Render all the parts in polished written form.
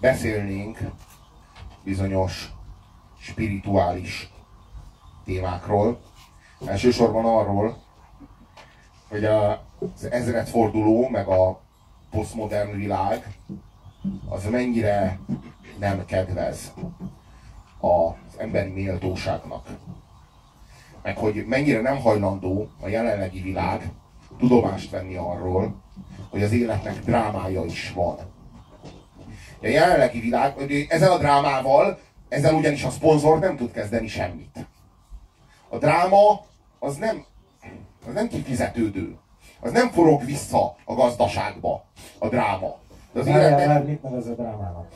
beszélnénk bizonyos spirituális témákról. Elsősorban arról, hogy az ezredforduló, meg a posztmodern világ az mennyire nem kedvez az emberi méltóságnak. Meg hogy mennyire nem hajlandó a jelenlegi világ tudomást venni arról, hogy az életnek drámája is van. A jelenlegi világ, ezzel a drámával, ezzel ugyanis a szponzor nem tud kezdeni semmit. A dráma az nem kifizetődő. Az nem forog vissza a gazdaságba, a dráma. De az életben... Mit nevez a drámának?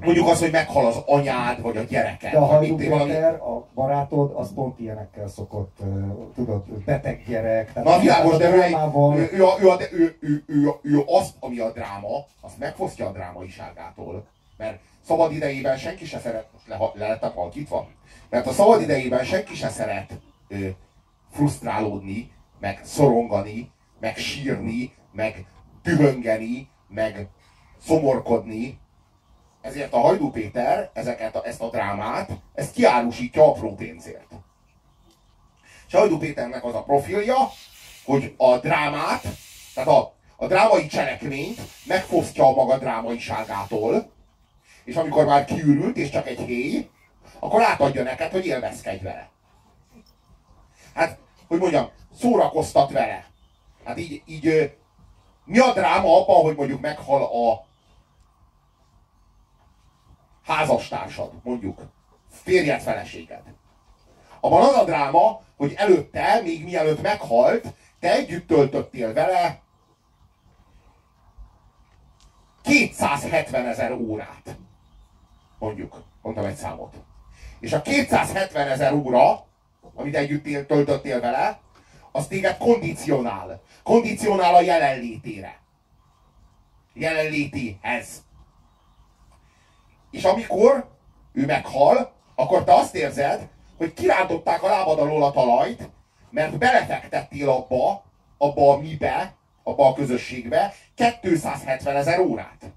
Mondjuk az, hogy meghal az anyád, vagy a gyereked. De a Hajdú Péter, a barátod, az pont ilyenekkel szokott, tudod, beteg gyerek. Na világos, de ő azt, ami a dráma, azt megfosztja a drámaiságától. Mert szabad idejében senki se szeret, most lehetek halkítva, mert a szabad idejében senki se szeret frusztrálódni, meg szorongani, meg sírni, meg dühöngeni, meg szomorkodni. Ezért a Hajdú Péter ezt a drámát, ezt kiárusítja apró pénzért. És Hajdú Péternek az a profilja, hogy a drámát, tehát a drámai cselekményt megfosztja a maga drámaiságától, és amikor már kiürült, és csak egy héj, akkor átadja neked, hogy élvezkedj vele. Hát, hogy mondjam, szórakoztat vele. Hát így mi a dráma abban, hogy mondjuk meghal a házastársad, mondjuk, férjed, feleséged. Abban az a dráma, hogy előtte, még mielőtt meghalt, te együtt töltöttél vele 270 000 órát. Mondjuk, mondtam egy számot. És a 270 000 óra, amit együtt töltöttél vele, az téged kondicionál. Kondicionál a jelenlétére. Jelenlétéhez. És amikor ő meghal, akkor te azt érzed, hogy kirántották a lábad alól a talajt, mert belefektettél abba a mibe, abba a közösségbe 270 000 órát.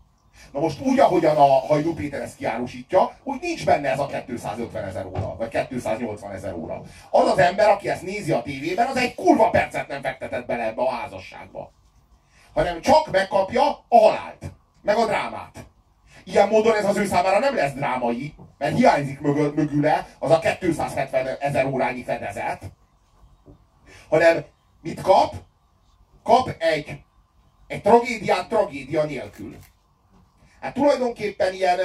Na most úgy, ahogyan a Hajdú Péter ezt kiárusítja, úgy nincs benne ez a 250 000 óra, vagy 280 000 óra. Az az ember, aki ezt nézi a tévében, az egy kurva percet nem fektetett bele ebbe a házasságba. Hanem csak megkapja a halált, meg a drámát. Ilyen módon ez az ő számára nem lesz drámai, mert hiányzik mögüle az a 270 000 órányi fedezet, hanem mit kap? Kap egy tragédiát tragédia nélkül. Hát tulajdonképpen ilyen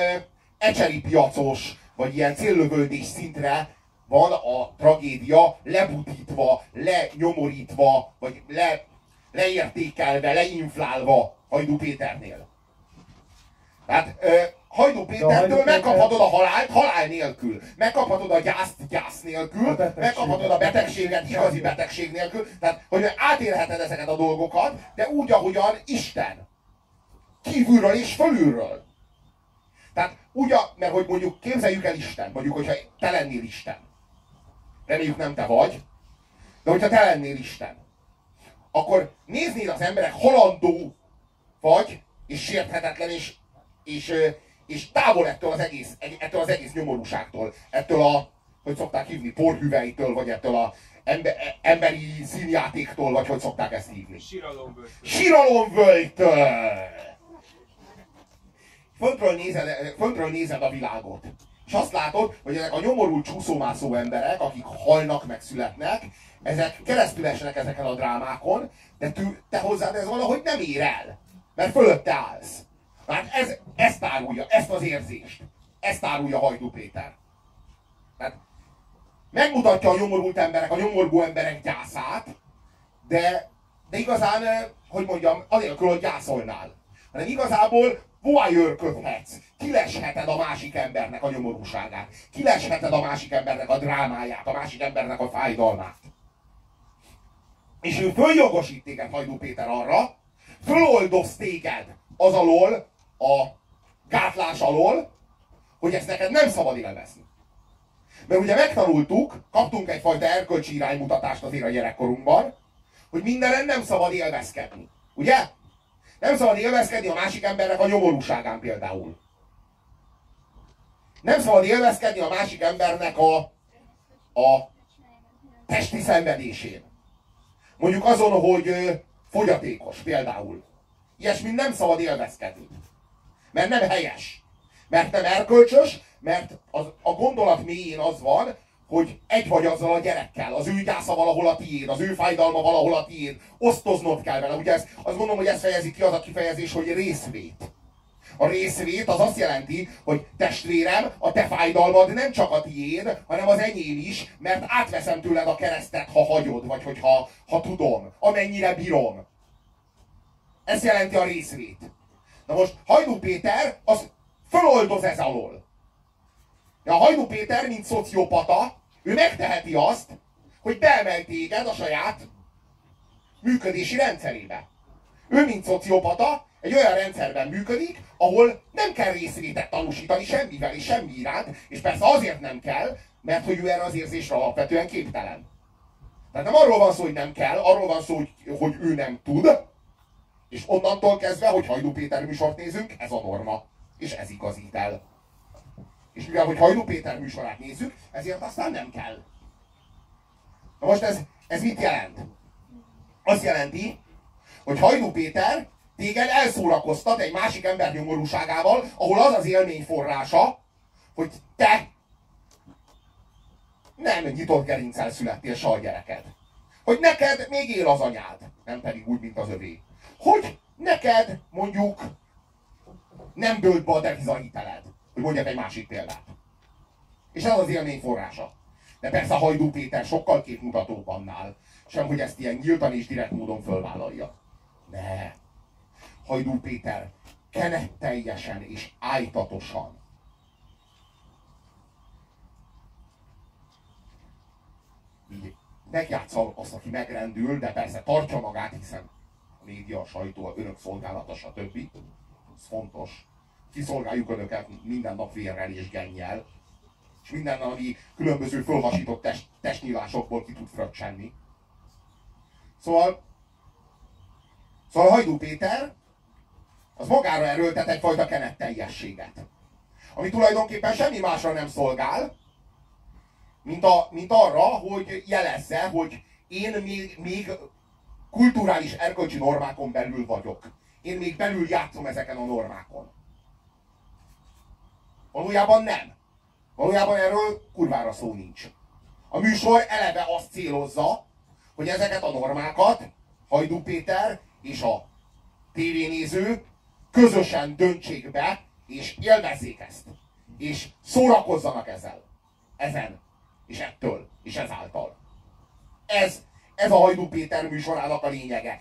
ecseri piacos, vagy ilyen céllövöldés szintre van a tragédia lebutítva, lenyomorítva, vagy leértékelve, leinflálva Hajdú Péternél. Tehát Hajdú Pétertől megkaphatod a halált halál nélkül, megkaphatod a gyászt gyász nélkül, megkaphatod a betegséget igazi betegség nélkül, tehát hogy átélheted ezeket a dolgokat, de úgy, ahogyan Isten. Kívülről és fölülről. Tehát úgy, mert hogy mondjuk képzeljük el Istent, mondjuk, hogyha te lennél Isten. Reméljük nem te vagy, de hogyha te lennél Isten, akkor néznéd az emberek, halandó vagy, és sérthetetlen, és távol ettől az egész nyomorúságtól, ettől a, hogy szokták hívni, porhüvelytől, vagy ettől a emberi színjátéktól, vagy hogy szokták ezt hívni? Síralomvölgytől! Föntről nézed a világot, és azt látod, hogy ezek a nyomorult csúszómászó emberek, akik halnak, meg születnek, ezek keresztül esnek ezeken a drámákon, de te hozzád ez valahogy nem ér el, mert fölötte állsz. Hát ezt árulja, ezt az érzést. Ezt árulja Hajdú Péter. Tehát megmutatja a nyomorult emberek, a nyomorgó emberek gyászát, de igazán, hogy mondjam, anélkül, hogy gyászolnál. Hanem igazából voyeurködhetsz, kilesheted a másik embernek a nyomorúságát, kilesheted a másik embernek a drámáját, a másik embernek a fájdalmát. És ő följogosít téged, Hajdú Péter, arra, föloldoz téged az alól, a gátlás alól, hogy ezt neked nem szabad élvezni. Mert ugye megtanultuk, kaptunk egyfajta erkölcsi iránymutatást azért a gyerekkorunkban, hogy mindenen nem szabad élvezkedni. Ugye? Nem szabad élvezkedni a másik embernek a nyomorúságán például. Nem szabad élvezkedni a másik embernek a testi szenvedésén. Mondjuk azon, hogy fogyatékos például. Ilyesmit nem szabad élvezkedni. Mert nem helyes. Mert nem erkölcsös, mert a gondolat mélyén az van, hogy egy vagy azzal a gyerekkel, az ő gyásza valahol a tiéd, az ő fájdalma valahol a tiéd, osztoznod kell vele. Ugye azt gondolom, hogy ez fejezi ki az a kifejezés, hogy részvét. A részvét az azt jelenti, hogy testvérem, a te fájdalmad nem csak a tiéd, hanem az enyém is, mert átveszem tőled a keresztet, ha hagyod, vagy hogyha tudom, amennyire bírom. Ez jelenti a részvét. Na most Hajdú Péter az föloldoz ez alól. De a Hajdú Péter, mint szociopata, ő megteheti azt, hogy beemel téged a saját működési rendszerébe. Ő, mint szociopata, egy olyan rendszerben működik, ahol nem kell részvétet tanúsítani semmivel és semmi iránt, és persze azért nem kell, mert hogy ő erre az érzésre alapvetően képtelen. Tehát nem arról van szó, hogy nem kell, arról van szó, hogy ő nem tud, és onnantól kezdve, hogy Hajdú Péter műsort nézünk, ez a norma, és ez igazít el. És mivel, hogy Hajdú Péter műsorát nézzük, ezért aztán nem kell. Na most ez mit jelent? Azt jelenti, hogy Hajdú Péter téged elszórakoztat egy másik ember nyomorúságával, ahol az az élmény forrása, hogy te nem nyitott gerinccel születtél se a gyereked. Hogy neked még él az anyád, nem pedig úgy, mint az övé. Hogy neked mondjuk nem dőlt be a devizahiteled. Hogy mondjak egy másik példát. És ez az élmény forrása. De persze Hajdú Péter sokkal képmutatóbb annál, sem hogy ezt ilyen nyíltan és direkt módon fölvállalja. Ne. Hajdú Péter kenetteljesen és ájtatosan így megjátszal azt, aki megrendül, de persze tartja magát, hiszen a média, a sajtó, a önök szolgálata, stb. Ez fontos. Kiszolgáljuk önöket minden nap vérrel és gennyel, és minden nap, ami különböző fölhasított testnyilásokból ki tud fröccsenni. Szóval Hajdú Péter az magára erőltet egyfajta kenetteljességet, ami tulajdonképpen semmi másra nem szolgál, mint arra, hogy jelezze, hogy én még kulturális erkölcsi normákon belül vagyok. Én még belül játszom ezeken a normákon. Valójában nem. Valójában erről kurvára szó nincs. A műsor eleve azt célozza, hogy ezeket a normákat Hajdú Péter és a tévénéző közösen döntsék be, és élvezzék ezt. És szórakozzanak ezzel. Ezen. És ettől. És ezáltal. Ez a Hajdú Péter műsorának a lényege.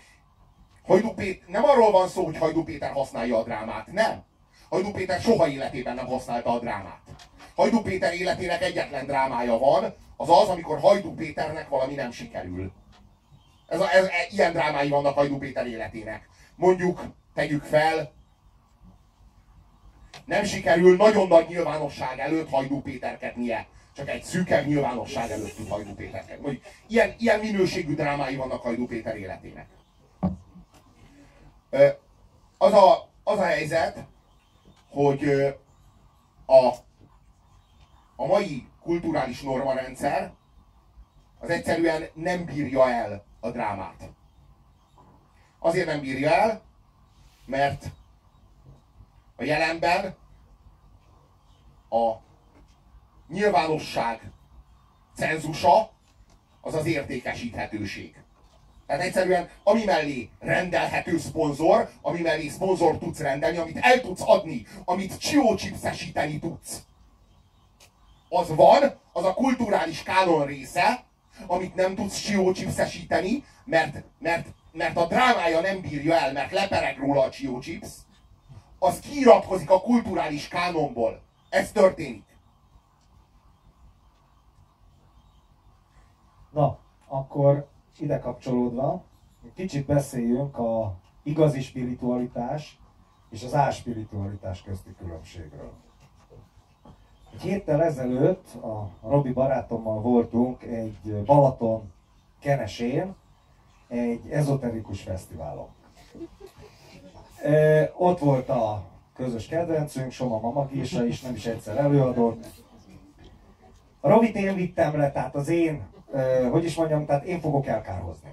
Nem arról van szó, hogy Hajdú Péter használja a drámát. Nem. Hajdú Péter soha életében nem használta a drámát. Hajdú Péter életének egyetlen drámája van, az az, amikor Hajdú Péternek valami nem sikerül. Ilyen drámái vannak Hajdú Péter életének. Mondjuk, tegyük fel, nem sikerül nagyon nagy nyilvánosság előtt Hajdú Péterkednie. Csak egy szűkebb nyilvánosság előtt tud Hajdú Péterkedni. Ilyen minőségű drámái vannak Hajdú Péter életének. Az a helyzet, hogy a mai kulturális normarendszer az egyszerűen nem bírja el a drámát. Azért nem bírja el, mert a jelenben a nyilvánosság cenzusa az az értékesíthetőség. Tehát egyszerűen, ami mellé rendelhető szponzor, ami mellé szponzort tudsz rendelni, amit el tudsz adni, amit csiócsipszesíteni tudsz. Az van, az a kulturális kánon része, amit nem tudsz csiócsipszesíteni, mert a drámája nem bírja el, mert lepereg róla a csiócsipsz, az kiiratkozik a kulturális kánonból. Ez történik. Na, akkor ide kapcsolódva, egy kicsit beszéljünk az igazi spiritualitás és az áspiritualitás közti különbségről. Egy héttel ezelőtt a Robi barátommal voltunk egy Balaton Kenesén, egy ezoterikus fesztiválon. Ott volt a közös kedvencünk, Soma Mamagésa is, nem is egyszer előadott. A Robit én vittem le, tehát az én, tehát én fogok elkárhozni.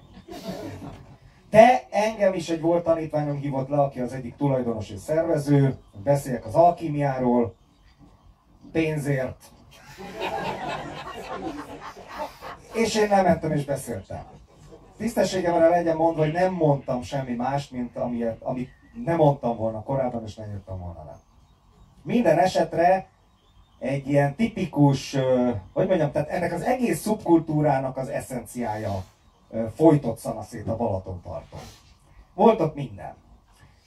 De engem is egy volt tanítványom hívott le, aki az egyik tulajdonos és szervező, beszélek az alkímiáról, pénzért. És én lementem és beszéltem. Tisztességemre legyen mondva, hogy nem mondtam semmi más, mint amit nem mondtam volna korábban, és nem jöttem volna le. Minden esetre egy ilyen tipikus, tehát ennek az egész szubkultúrának az eszenciája folytott szanaszét a Balaton-parton. Volt ott minden.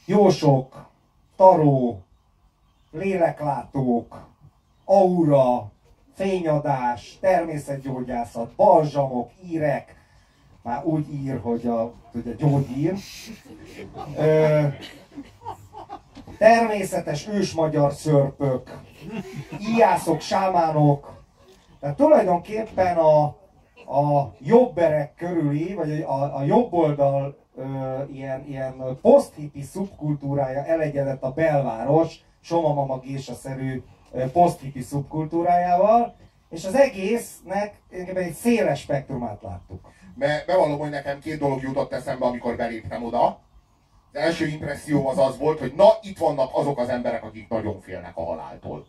Jósok, taró, léleklátók, aura, fényadás, természetgyógyászat, balzsamok, írek, már úgy ír, hogy a gyógyír. Természetes ősmagyar szörpök, íjászok, sámánok. Tehát tulajdonképpen a jobberek körüli, vagy a jobb oldal ilyen poszthippi szubkultúrája elegyedett a belváros, Soma Mamagésa-szerű poszthippi szubkultúrájával, és az egésznek egy széles spektrumát láttuk. Bevallom, hogy nekem két dolog jutott eszembe, amikor beléptem oda. Az első impresszióm az volt, hogy na, itt vannak azok az emberek, akik nagyon félnek a haláltól.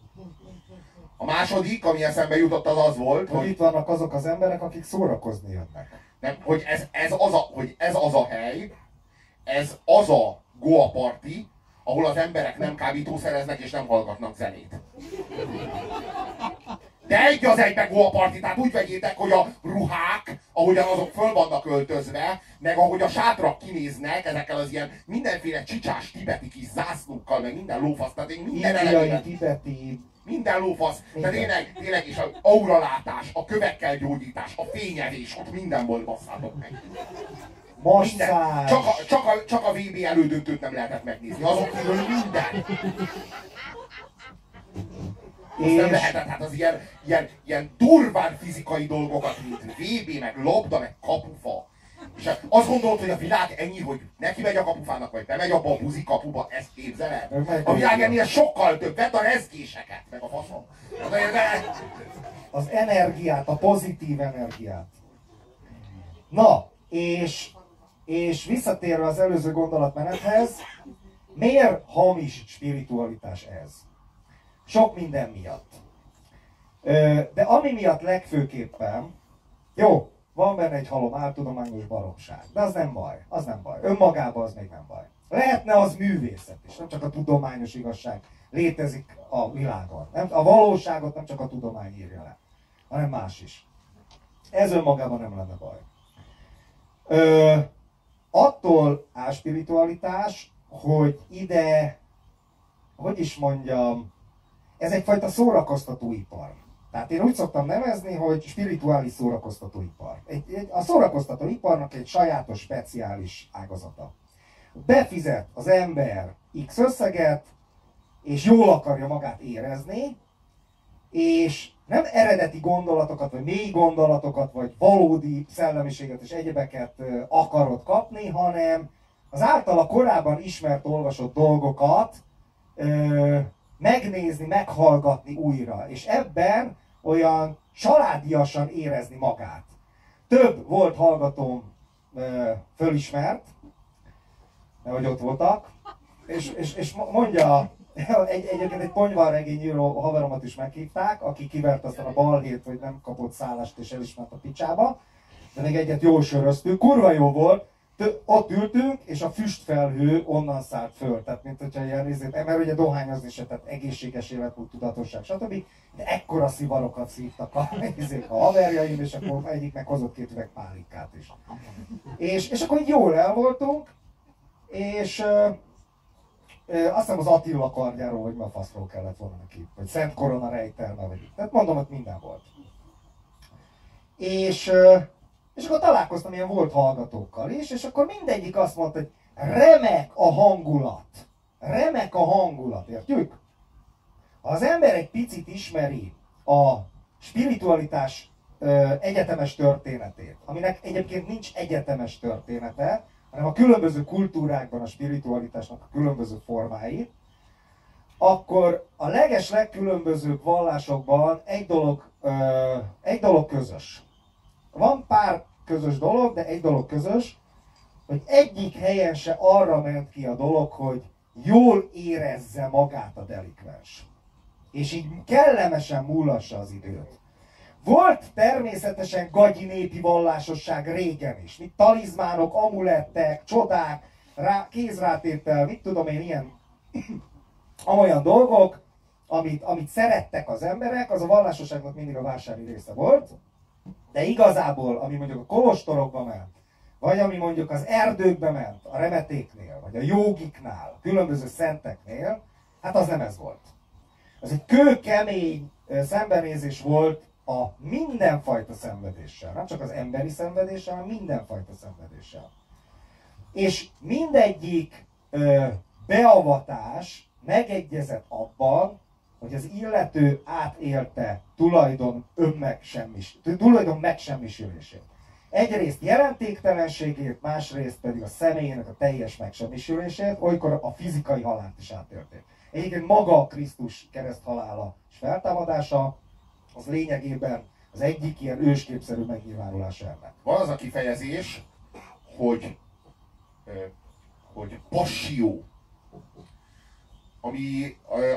A második, ami eszembe jutott, az volt, hogy itt vannak azok az emberek, akik szórakozni jönnek. Nem, hogy ez az a Goa parti, ahol az emberek nem kábítószereznek és nem hallgatnak zenét. De egy az egybe Goa parti, tehát úgy vegyétek, hogy a ruhák, ahogyan azok föl vannak öltözve, meg ahogy a sátrak kinéznek, ezekkel az ilyen mindenféle csicsás tibeti kis zászlókkal, meg minden lófasz, tehát minden tibeti. Minden lófasz, de tényleg is az auralátás, a kövekkel gyógyítás, a fényevés, ott mindenből basszátok meg. Minden. Csak a VB elődöntőt nem lehetett megnézni, azok kívül minden. Azt nem lehetett, hát az ilyen durván fizikai dolgokat, mint VB, meg labda, meg kapufa. És azt gondolod, hogy a világ ennyi, hogy neki megy a kapufának, vagy bemegy abba a buzi kapuba, ezt képzeled? A világ ennél sokkal többet, a rezgéseket, meg a faszom. Az energiát, a pozitív energiát. Na, és visszatérve az előző gondolatmenethez, miért hamis spiritualitás ez? Sok minden miatt. De ami miatt legfőképpen, jó, van benne egy halom áltudományos baromság, de az nem baj, önmagában az még nem baj. Lehetne az művészet is, nem csak a tudományos igazság létezik a világon. Nem, a valóságot nem csak a tudomány írja le, hanem más is. Ez önmagában nem lenne baj. Attól áll spiritualitás, hogy ide, hogy is mondjam, ez egyfajta szórakoztatóipar. Tehát én úgy szoktam nevezni, hogy spirituális szórakoztatóipar. A szórakoztatóiparnak egy sajátos, speciális ágazata. Befizet az ember X összeget, és jól akarja magát érezni, és nem eredeti gondolatokat, vagy mély gondolatokat, vagy valódi szellemiséget és egyebeket akarod kapni, hanem az általa korábban ismert, olvasott dolgokat megnézni, meghallgatni újra, és ebben olyan családiasan érezni magát. Több volt hallgatóm fölismert, nehogy ott voltak, és mondja, egyébként egy ponyvaregényíró haveromat is meghívták, aki kivert aztán a balhét, hogy nem kapott szállást és elismert a picsába, de még egyet jól söröztünk, kurva jó volt. Ott ültünk, és a füstfelhő onnan szállt föl, tehát mint hogyha ilyen részét, mert ugye dohányozni se, tehát egészséges életmód, tudatosság, stb. De ekkora szivarokat szívtak a haverjaim, és akkor egyik meghozott két üveg pálinkát is. És akkor így jól el voltunk, és azt hiszem az Attila kardjáról, hogy ma faszról kellett volna neki, vagy Szent Korona rejtelme, vagy itt. Tehát mondom, ott minden volt. És akkor találkoztam ilyen volt hallgatókkal is, és akkor mindegyik azt mondta, hogy remek a hangulat. Remek a hangulat, értjük? Ha az ember egy picit ismeri a spiritualitás egyetemes történetét, aminek egyébként nincs egyetemes története, hanem a különböző kultúrákban a spiritualitásnak a különböző formái, akkor a legeslegkülönbözőbb vallásokban egy dolog közös. Van pár közös dolog, de egy dolog közös, hogy egyik helyen se arra ment ki a dolog, hogy jól érezze magát a delikvens. És így kellemesen múlassa az időt. Volt természetesen gagyi népi vallásosság régen is. Mint talizmánok, amulettek, csodák, kézrátétel, mit tudom én, ilyen olyan dolgok, amit szerettek az emberek, az a vallásosságnak mindig a vásárlói része volt. De igazából, ami mondjuk a kolostorokba ment, vagy ami mondjuk az erdőkbe ment, a remetéknél, vagy a jogiknál, a különböző szenteknél, hát az nem ez volt. Ez egy kőkemény szembenézés volt a mindenfajta szenvedéssel, nem csak az emberi szenvedéssel, hanem mindenfajta szenvedéssel. És mindegyik beavatás megegyezett abban, hogy az illető átélte tulajdon megsemmisülését. Egyrészt jelentéktelenségét, másrészt pedig a személyének a teljes megsemmisülését, olykor a fizikai halált is átérték. Egyébként maga a Krisztus kereszthalála és feltámadása, az lényegében az egyik ilyen ősképszerű megnyilvánulása ennek. Van az a kifejezés, hogy passió,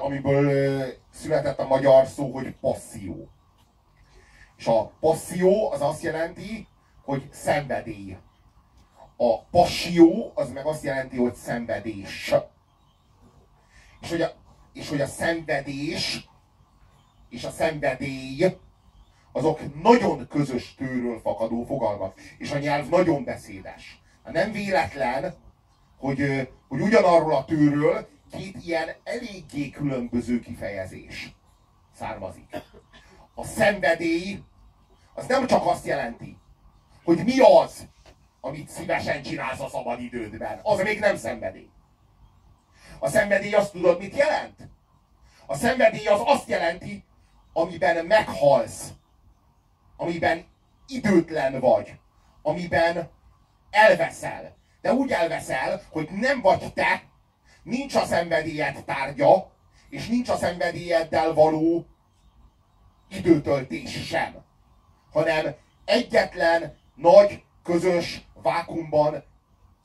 amiből született a magyar szó, hogy passzió. És a passzió az azt jelenti, hogy szenvedély. A passió az meg azt jelenti, hogy szenvedés. És hogy a szenvedés és a szenvedély azok nagyon közös tőről fakadó fogalmak. És a nyelv nagyon beszédes. Nem véletlen, hogy ugyanarról a tőről két ilyen eléggé különböző kifejezés származik. A szenvedély az nem csak azt jelenti, hogy mi az, amit szívesen csinálsz a szabadidődben. Az még nem szenvedély. A szenvedély azt tudod, mit jelent? A szenvedély az azt jelenti, amiben meghalsz, amiben időtlen vagy, amiben elveszel. De úgy elveszel, hogy nem vagy te, nincs a szenvedélyed tárgya, és nincs a szenvedélyeddel való időtöltés sem, hanem egyetlen nagy, közös vákumban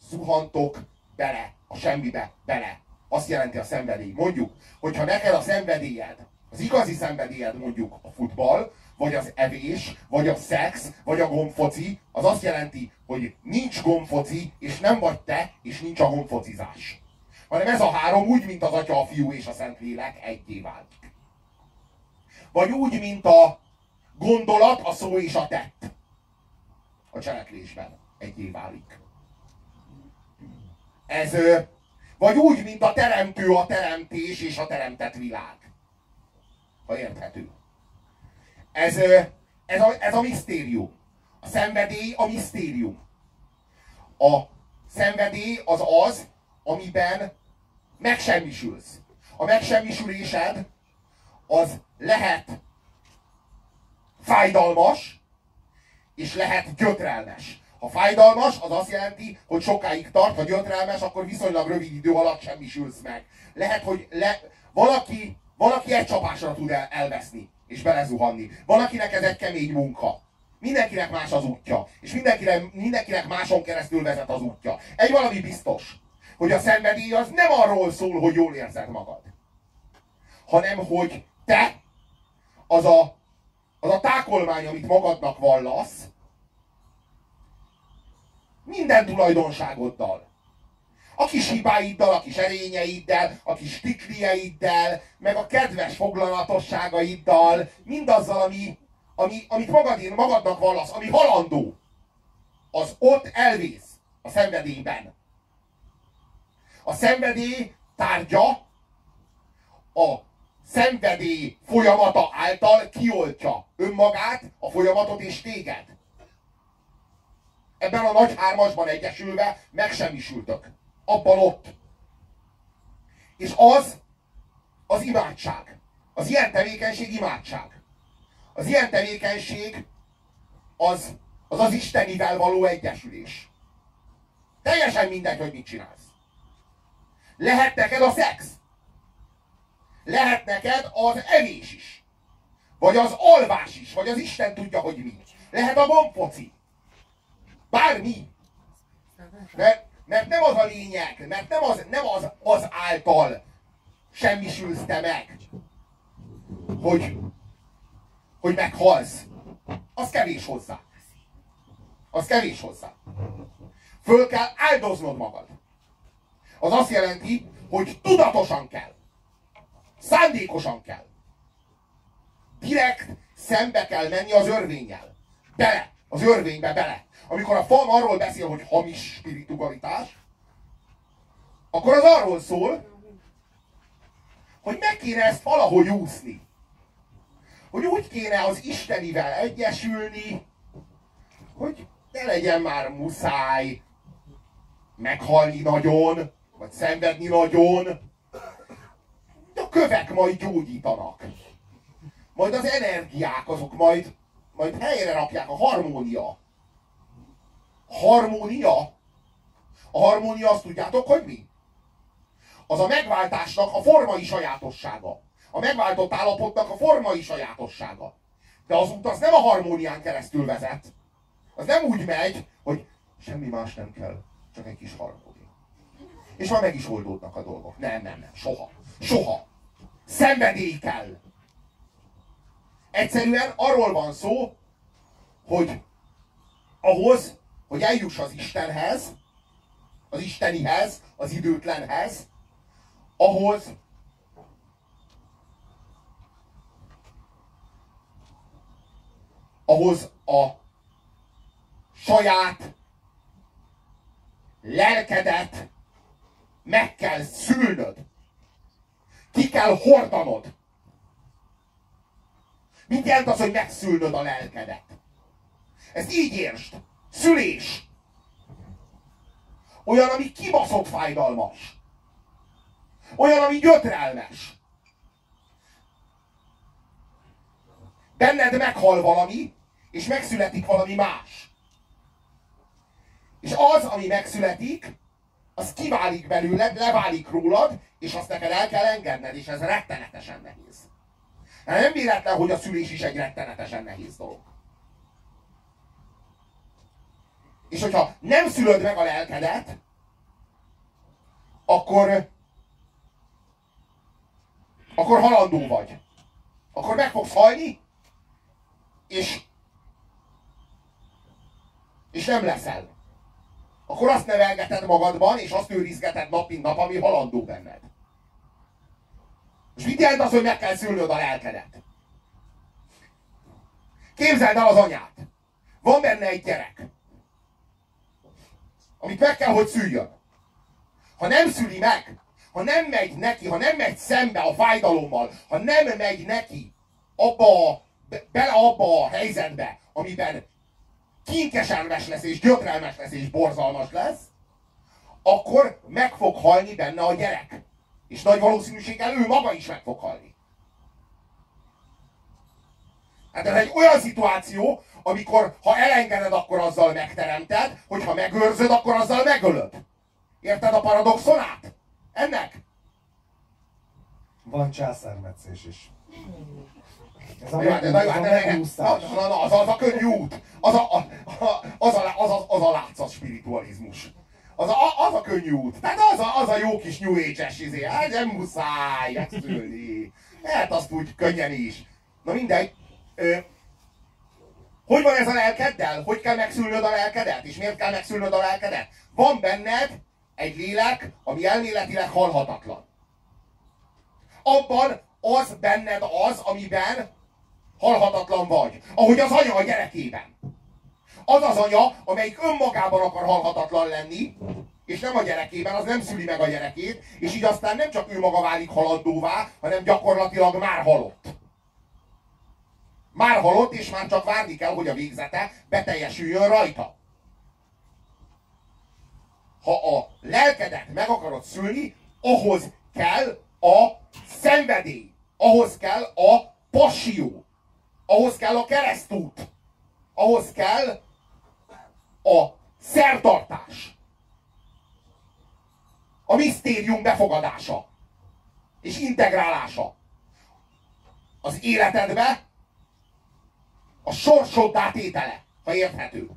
zuhantok bele, a semmibe bele. Azt jelenti a szenvedély. Mondjuk, hogyha neked a szenvedélyed, az igazi szenvedélyed mondjuk a futball, vagy az evés, vagy a szex, vagy a gombfoci, az azt jelenti, hogy nincs gombfoci, és nem vagy te, és nincs a gombfocizás. Hanem ez a három úgy, mint az Atya, a Fiú és a Szentlélek egyé válik. Vagy úgy, mint a gondolat, a szó és a tett. A cselekvésben egyé válik. Ez, vagy úgy, mint a teremtő, a teremtés és a teremtett világ. Ha érthető. Ez a misztérium. A szenvedély a misztérium. A szenvedély az az, amiben megsemmisülsz. A megsemmisülésed az lehet fájdalmas, és lehet gyötrelmes. Ha fájdalmas, az azt jelenti, hogy sokáig tart, ha gyötrelmes, akkor viszonylag rövid idő alatt semmisülsz meg. Lehet, hogy valaki egy csapásra tud elveszni, és belezuhanni. Valakinek ez egy kemény munka. Mindenkinek más az útja, és mindenkinek máson keresztül vezet az útja. Egy valami biztos, hogy a szenvedély az nem arról szól, hogy jól érzed magad, hanem hogy te az a tákolmány, amit magadnak vallasz, minden tulajdonságoddal. A kis hibáiddal, a kis erényeiddel, a kis tiklieiddel, meg a kedves foglalatosságaiddal, mindazzal, amit magadnak vallasz, ami halandó, az ott elvész a szenvedélyben. A szenvedély tárgya a szenvedély folyamata által kioltja önmagát, a folyamatot és téged. Ebben a nagy hármasban egyesülve megsemmisültök. Abban ott. És az imádság. Az ilyen tevékenység imádság. Az ilyen tevékenység az az Istenivel való egyesülés. Teljesen mindegy, hogy mit csinálsz. Lehet neked a szex. Lehet neked az evés is. Vagy az alvás is. Vagy az Isten tudja, hogy mi. Lehet a bompoci. Bármi. Mert nem az a lényeg. Mert nem az által semmisülsz te meg, hogy meghalsz. Az kevés hozzá. Az kevés hozzá. Föl kell áldoznod magad. Az azt jelenti, hogy tudatosan kell. Szándékosan kell. Direkt szembe kell menni az örvénnyel. Bele. Az örvénybe bele. Amikor a fan arról beszél, hogy hamis spiritualitás, akkor az arról szól, hogy meg kéne ezt valahogy úszni. Hogy úgy kéne az Istenivel egyesülni, hogy ne legyen már muszáj meghalni nagyon, vagy szenvedni nagyon. De a kövek majd gyógyítanak. Majd az energiák azok majd helyre rakják. A harmónia. A harmónia. A harmónia, azt tudjátok, hogy mi? Az a megváltásnak a formai sajátossága. A megváltott állapotnak a formai sajátossága. De az út az nem a harmónián keresztül vezet. Az nem úgy megy, hogy semmi más nem kell, csak egy kis harmónia. És már meg is oldódnak a dolgok. Nem. Soha. Soha. Szenvedély kell. Egyszerűen arról van szó, hogy ahhoz, hogy eljuss az Istenhez, az Istenihez, az időtlenhez, ahhoz a saját lelkedet meg kell szülnöd. Ki kell hordanod. Mit jelent az, hogy megszülnöd a lelkedet? Ezt így értsd. Szülés. Olyan, ami kibaszott fájdalmas. Olyan, ami gyötrelmes. Benned meghal valami, és megszületik valami más. És az, ami megszületik, az kiválik belőled, leválik rólad, és azt neked el kell engedned, és ez rettenetesen nehéz. Nem véletlen, hogy a szülés is egy rettenetesen nehéz dolog. És hogyha nem szülöd meg a lelkedet, akkor halandó vagy. Akkor meg fogsz halni, és nem leszel. Akkor azt nevelgeted magadban, és azt őrizgeted nap mint nap, ami halandó benned. És mit jelent az, hogy meg kell szülnöd a lelkedet? Képzeld el az anyát. Van benne egy gyerek, amit meg kell, hogy szüljön. Ha nem szüli meg, ha nem megy neki, ha nem megy szembe a fájdalommal, ha nem megy neki abba a helyzetbe, amiben kinkeserves lesz, és gyötrelmes lesz, és borzalmas lesz, akkor meg fog halni benne a gyerek. És nagy valószínűséggel ő maga is meg fog halni. Hát ez egy olyan szituáció, amikor ha elengeded, akkor azzal megteremted, hogyha megőrzöd, akkor azzal megölöd. Érted a paradoxonát? Ennek? Van császármetszés is. Ez az a könnyű út. Az a látszat spiritualizmus. Az a könnyű út. Tehát az a jó kis New Age-es izé. Hát nem muszáj megszülni. Hát azt úgy könnyen is. Na mindegy. Hogy van ez a lelkeddel? Hogy kell megszülnöd a lelkedet? És miért kell megszülnöd a lelkedet? Van benned egy lélek, ami elméletileg halhatatlan. Abban az benned az, amiben halhatatlan vagy. Ahogy az anya a gyerekében. Az az anya, amelyik önmagában akar halhatatlan lenni, és nem a gyerekében, az nem szüli meg a gyerekét, és így aztán nem csak ő maga válik halandóvá, hanem gyakorlatilag már halott. Már halott, és már csak várni kell, hogy a végzete beteljesüljön rajta. Ha a lelkedet meg akarod szülni, ahhoz kell a szenvedély, ahhoz kell a passió, ahhoz kell a keresztút, ahhoz kell a szertartás, a misztérium befogadása és integrálása az életedbe, a sorsoddá tétele, ha érthető.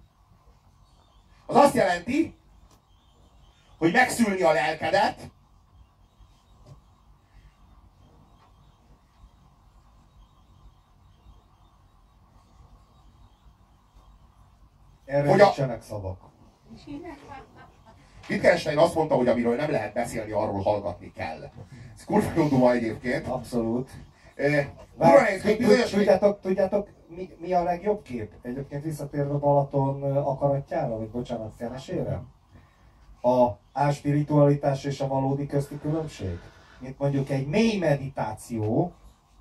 Az azt jelenti, hogy megszülni a lelkedet, erre nincsenek szavak. Wittgenstein azt mondta, hogy amiről nem lehet beszélni, arról hallgatni kell. Ez kurva jó duma egyébként. Abszolút. Tudjátok, mi a legjobb kép? Egyébként visszatérve Balaton akaratjára, vagy bocsánat, Kenesére? A áspiritualitás és a valódi közti különbség? Mint mondjuk egy mély meditáció,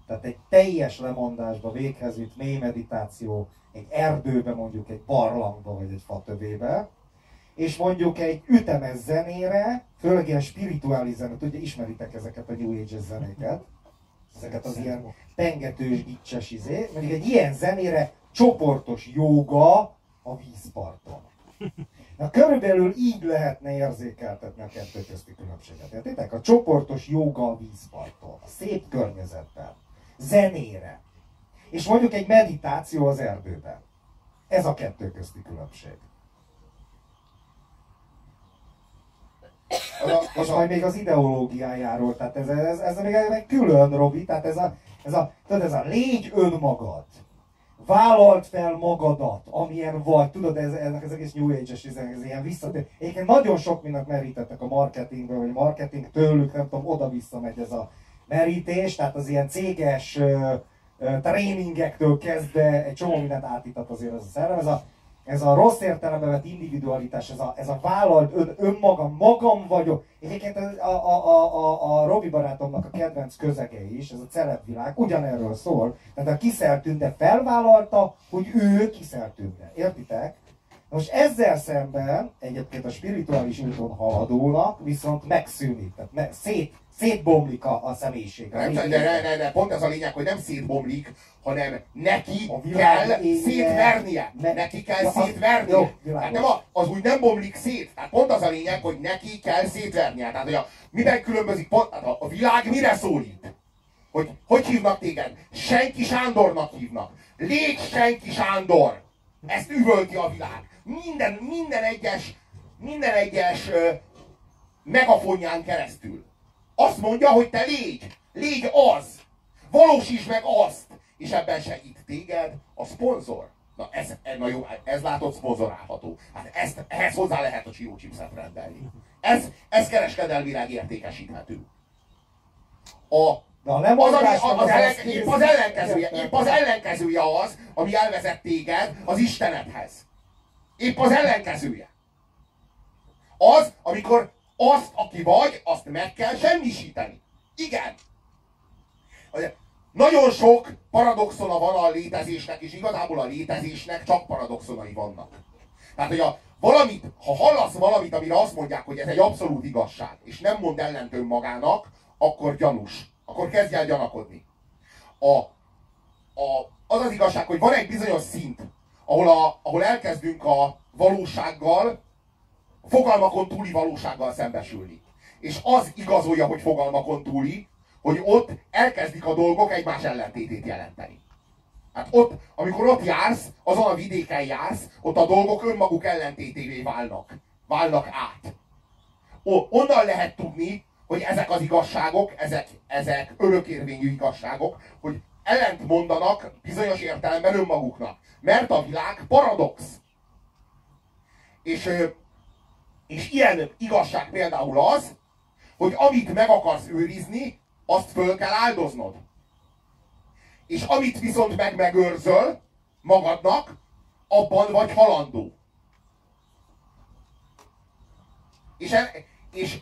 tehát egy teljes lemondásba véghez vitt mély meditáció, egy erdőbe, mondjuk egy barlangba, vagy egy fatövébe, és mondjuk egy ütemes zenére, főleg ilyen spirituális zenét, ugye ismeritek ezeket a New Age-es zenéket, ezeket az ilyen pengetős, gicses izé, mondjuk egy ilyen zenére csoportos jóga a vízparton. Na körülbelül így lehetne érzékeltetni a kettő közti különbséget, értitek? A csoportos jóga a vízparton, a szép környezetben, zenére, és mondjuk egy meditáció az erdőben. Ez a kettő közti különbség. És majd még az ideológiájáról, tehát ez még egy külön, Robi, tehát ez a légy önmagad, vállalt fel magadat, amilyen vagy, tudod, ez egész New Age-es, ez ilyen visszatér. Egyébként nagyon sok mindent merítettek a marketingből, vagy marketing tőlük, nem tudom, oda-vissza megy ez a merítés, tehát az ilyen céges tréningektől kezdve egy csomó mindent átítat azért ez a szellem. Ez a rossz értelembe vett individualitás, ez a vállalt önmagam vagyok. Egyébként a Robi barátomnak a kedvenc közege is, ez a celebvilág, ugyanerről szól. Tehát a Kissel Tünde felvállalta, hogy ő Kissel Tünde. Értitek? Most ezzel szemben egyébként a spirituális úton haladónak viszont megszűnik, tehát szétbomlik a személyisége. Nem, pont ez a lényeg, hogy nem szétbomlik, hanem neki kell szétvernie. Neki kell szétvernie. Hát nem az úgy nem bomlik szét. Tehát pont az a lényeg, hogy neki kell szétvernie. Tehát, hogy miben különbözik pont, tehát a világ mire szólít? Hogy hívnak téged? Senki Sándornak hívnak. Légy Senki Sándor! Ezt üvölti a világ. Minden egyes megafonján keresztül. Azt mondja, hogy te légy az, valósítsd meg azt, és ebben segít téged a szponzor. Na ez látod, szponzorálható. Hát ehhez hozzá lehet a Chio chipset rendelni. Ez kereskedelmileg értékesíthető. Épp az ellenkezője az, ami elvezet téged az Istenedhez. Épp az ellenkezője. Az, amikor azt, aki vagy, azt meg kell semmisíteni. Igen. Nagyon sok paradoxona van a létezésnek, és igazából a létezésnek csak paradoxonai vannak. Tehát, hogy ha hallasz valamit, amire azt mondják, hogy ez egy abszolút igazság, és nem mond ellent önmagának, akkor gyanús. Akkor kezdj el gyanakodni. Az az igazság, hogy van egy bizonyos szint, ahol elkezdünk a valósággal, fogalmakon túli valósággal szembesülni. És az igazolja, hogy fogalmakon túli, hogy ott elkezdik a dolgok egymás ellentétét jelenteni. Hát amikor ott jársz, azon a vidéken jársz, ott a dolgok önmaguk ellentétévé válnak át. Onnan lehet tudni, hogy ezek az igazságok, ezek örökérvényű igazságok, hogy ellent mondanak bizonyos értelemben önmaguknak. Mert a világ paradox. És ilyen igazság például az, hogy amit meg akarsz őrizni, azt föl kell áldoznod. És amit viszont megmegőrzöl magadnak, abban vagy halandó. És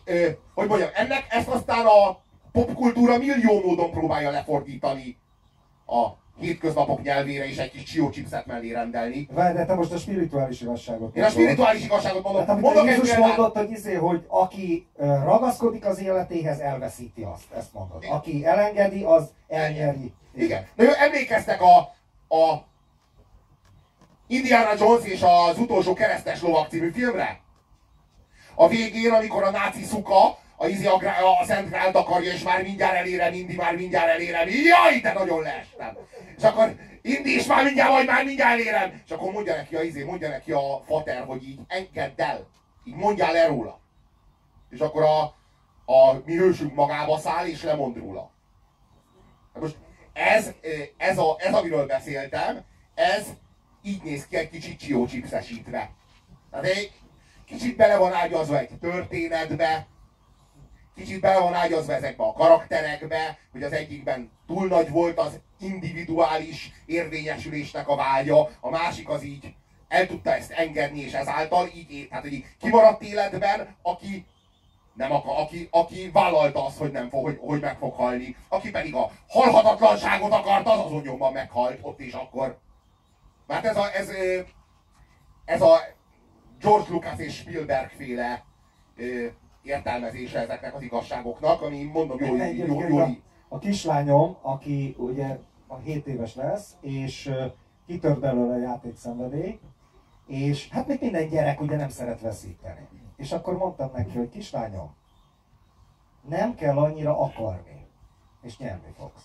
hogy mondjam, ezt aztán a popkultúra millió módon próbálja lefordítani a hétköznapok nyelvére, és egy kis Chio chipset mellé rendelni. Várj, de te most a spirituális igazságot. Én a spirituális igazságot mondom. Hát, mondok Jézus egy mondott, hogy aki ragaszkodik az életéhez, elveszíti azt. Ezt mondod. Igen. Aki elengedi, az elnyeri. Igen. Na jó, emlékeztek a Indiana Jones és az utolsó keresztes lovag című filmre? A végén, amikor a náci szuka a Szentgrált akarja, és már mindjárt elérem, Indi már mindjárt elérem. Jaj, de nagyon leestem. És akkor Indi is már mindjárt, vagy már mindjárt elérem. És akkor mondja neki a fater, hogy így engedd el. Így mondjál le róla. És akkor a mi hősünk magába száll, és lemond róla. Most ez amiről beszéltem, ez így néz ki egy kicsit csiócsipszesítve. Tehát egy kicsit bele van ágyazva egy történetbe, kicsit bele van ágyazva ezekbe a karakterekbe, hogy az egyikben túl nagy volt az individuális érvényesülésnek a vágya, a másik az így el tudta ezt engedni, és ezáltal így, tehát hogy kimaradt életben, aki nem akar, aki vállalta azt, hogy, nem fog, hogy meg fog halni. Aki pedig a halhatatlanságot akart, az azon nyomban meghalt ott és akkor. Mert ez a George Lucas és Spielberg féle értelmezése ezeknek az igazságoknak, ami mondom, jó. A kislányom, aki ugye 7 éves lesz, és kitört belőle a játékszenvedély, és hát még minden gyerek ugye nem szeret veszíteni. És akkor mondtam neki, hogy kislányom, nem kell annyira akarni, és nyerni fogsz.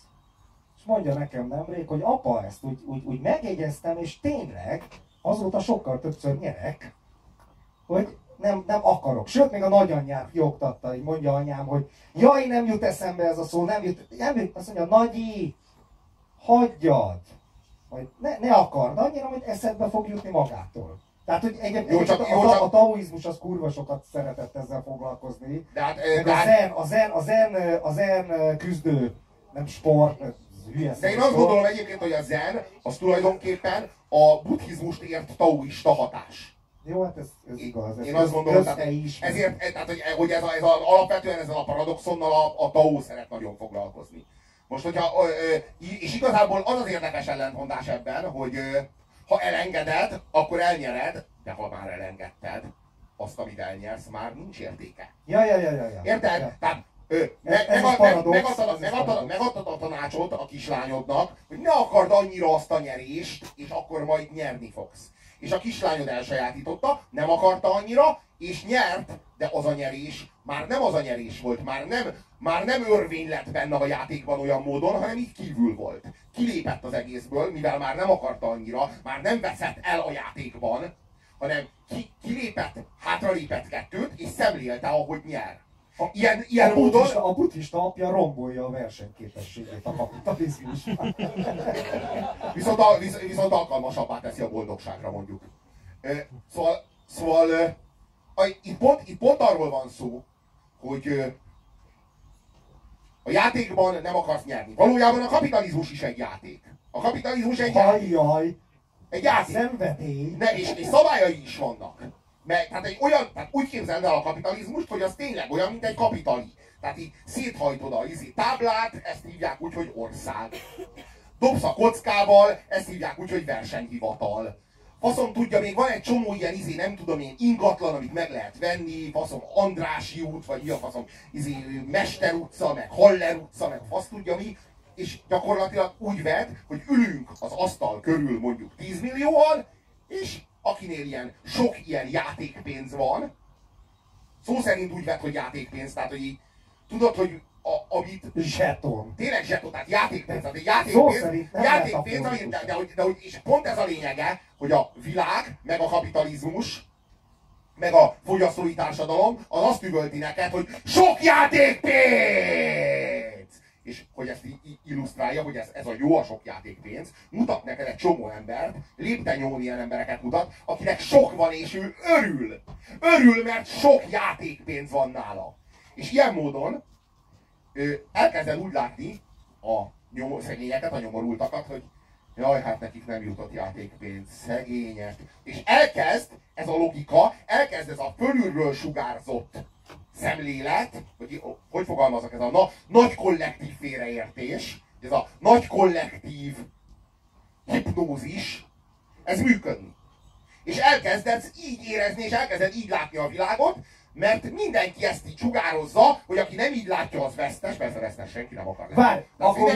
És mondja nekem nemrég, hogy apa, ezt úgy megjegyeztem, és tényleg azóta sokkal többször nyerek, hogy nem akarok. Sőt, még a nagyanyját kioktatta, így mondja anyám, hogy jaj, nem jut eszembe ez a szó, nem jut. Azt mondja, nagyi, hagyjad, hogy ne akard annyira, hogy eszedbe fog jutni magától. Tehát, hogy a taoizmus az kurva sokat szeretett ezzel foglalkozni. A zen küzdő, nem sport, hülye. De én azt gondolom egyébként, hogy a zen az tulajdonképpen a buddhizmust ért taoista hatás. Jó, hát ez igaz. Én azt gondolom, hogy alapvetően ezzel a paradoxonnal a tao szeret nagyon foglalkozni. Most, hogyha, és igazából az az érdekes ellentmondás ebben, hogy ha elengeded, akkor elnyered, de ha már elengedted, azt, amit elnyersz, már nincs értéke. Ja. Érted? Ja. Tehát megadtad a tanácsot a kislányodnak, hogy ne akard annyira azt a nyerést, és akkor majd nyerni fogsz. És a kislányod elsajátította, nem akarta annyira, és nyert, de az a nyerés már nem az a nyerés volt, már nem örvény lett benne a játékban olyan módon, hanem így kívül volt. Kilépett az egészből, mivel már nem akarta annyira, már nem veszett el a játékban, hanem kilépett, hátralépett kettőt, és szemlélte, ahogy nyer. Ilyen módon... A buddhista apja rombolja a versenyképességét a kapitalizmusban. Viszont alkalmasabbá teszi a boldogságra, mondjuk. Szóval itt pont arról van szó, hogy a játékban nem akarsz nyerni. Valójában a kapitalizmus is egy játék. A kapitalizmus egy játék. Egy játék. Szenvedély. És szabályai is vannak. Mert, tehát úgy képzeld el a kapitalizmust, hogy az tényleg olyan, mint egy kapitali. Tehát így széthajtod a táblát, ezt hívják úgy, hogy ország. Dobsz a kockával, ezt hívják úgy, hogy versenyhivatal. Faszom tudja, még van egy csomó ilyen nem tudom én, ingatlan, amit meg lehet venni, faszom Andrássy út, vagy mi a faszom, Mester utca, meg Haller utca, meg fasz tudja mi, és gyakorlatilag úgy vedd, hogy ülünk az asztal körül mondjuk 10 millióan, és akinél ilyen sok ilyen játékpénz van, szó szerint úgy vett, hogy játékpénz, tehát hogy így, tudod, hogy amit... Zseton. Tényleg zseton, tehát játékpénz, tehát játékpénz, de és pont ez a lényege, hogy a világ, meg a kapitalizmus, meg a fogyasztói társadalom, az azt üvölti neked, hogy sok játékpénz! És hogy ezt illusztrálja, hogy ez a jó a sok játékpénz, mutat neked egy csomó embert, lépten-nyomon ilyen embereket mutat, akinek sok van és ő örül. Örül, mert sok játékpénz van nála. És ilyen módon elkezded úgy látni a szegényeket, a nyomorultakat, hogy jaj, hát nekik nem jutott játékpénz, szegények. És elkezd ez a logika, elkezd ez a fölülről sugárzott szemlélet, hogy fogalmazok, ez a nagy kollektív félreértés, ez a nagy kollektív hipnózis, ez működni. És elkezded így érezni, és elkezded így látni a világot, Mert mindenki ezt így sugározza, hogy aki nem így látja, az vesztes, persze vesztes, senki nem akar. Várj, akkor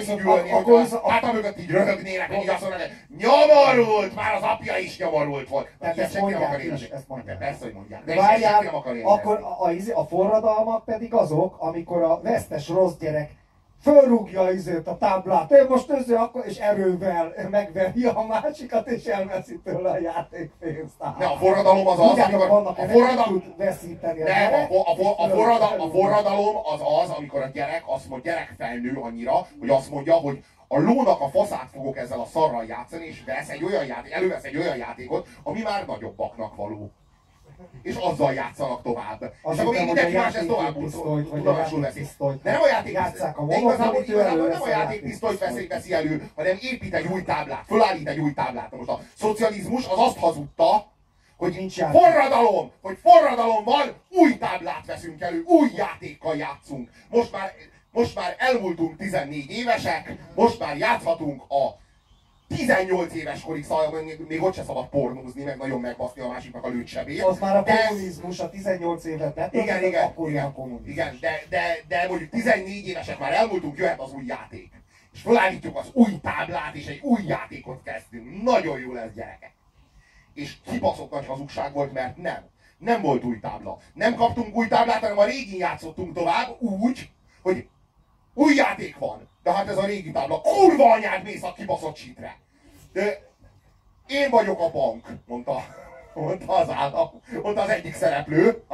hát a mögött így röhögnének, hogy így azt mondanak, nyavarult, már az apja is nyavarult volt. Tehát ezt mondják is, ezt mondják. Persze, hogy mondják. Várjál, akkor a forradalmak pedig azok, amikor a vesztes rossz gyerek fölrúgja izét a táblát, ő most öző, akkor és erővel megveri a másikat, és elveszi tőle a játékpénzt. De a forradalom az az, amikor a forradalom az az, amikor a gyerek azt mondja, gyerek felnő annyira, hogy azt mondja, hogy a lónak a faszát fogok ezzel a szarral játszani, és elővesz egy olyan játékot, ami már nagyobbaknak való. És azzal játszanak tovább. Az és akkor még mindenki más ezt tovább tudomásul veszi. De nem a játékpisztolyt, de igazából nem a játékpisztolyt veszi elő, hanem épít egy új táblát, fölállít egy új táblát. Most a szocializmus az azt hazudta, hogy forradalom van, új táblát veszünk elő, új játékkal játszunk. Most már elmúltunk 14 évesek, most már játszhatunk a 18 éves korig, szóval még ott se szabad pornózni, meg nagyon megbaszni a másiknak a lőtsebét. Az már a kommunizmus, a 18 évet betöltött, akkor kommunizmus. Igen, de mondjuk 14 évesek már elmúltunk, jöhet az új játék. És felállítjuk az új táblát, és egy új játékot kezdünk. Nagyon jó lesz, gyerekek. És kibaszott nagy hazugság volt, mert nem volt új tábla. Nem kaptunk új táblát, hanem a régin játszottunk tovább úgy, hogy új játék van. De hát ez a régi tábla. Kurva anyád mész a kibaszott sítre. Én vagyok a bank, mondta az egyik szereplő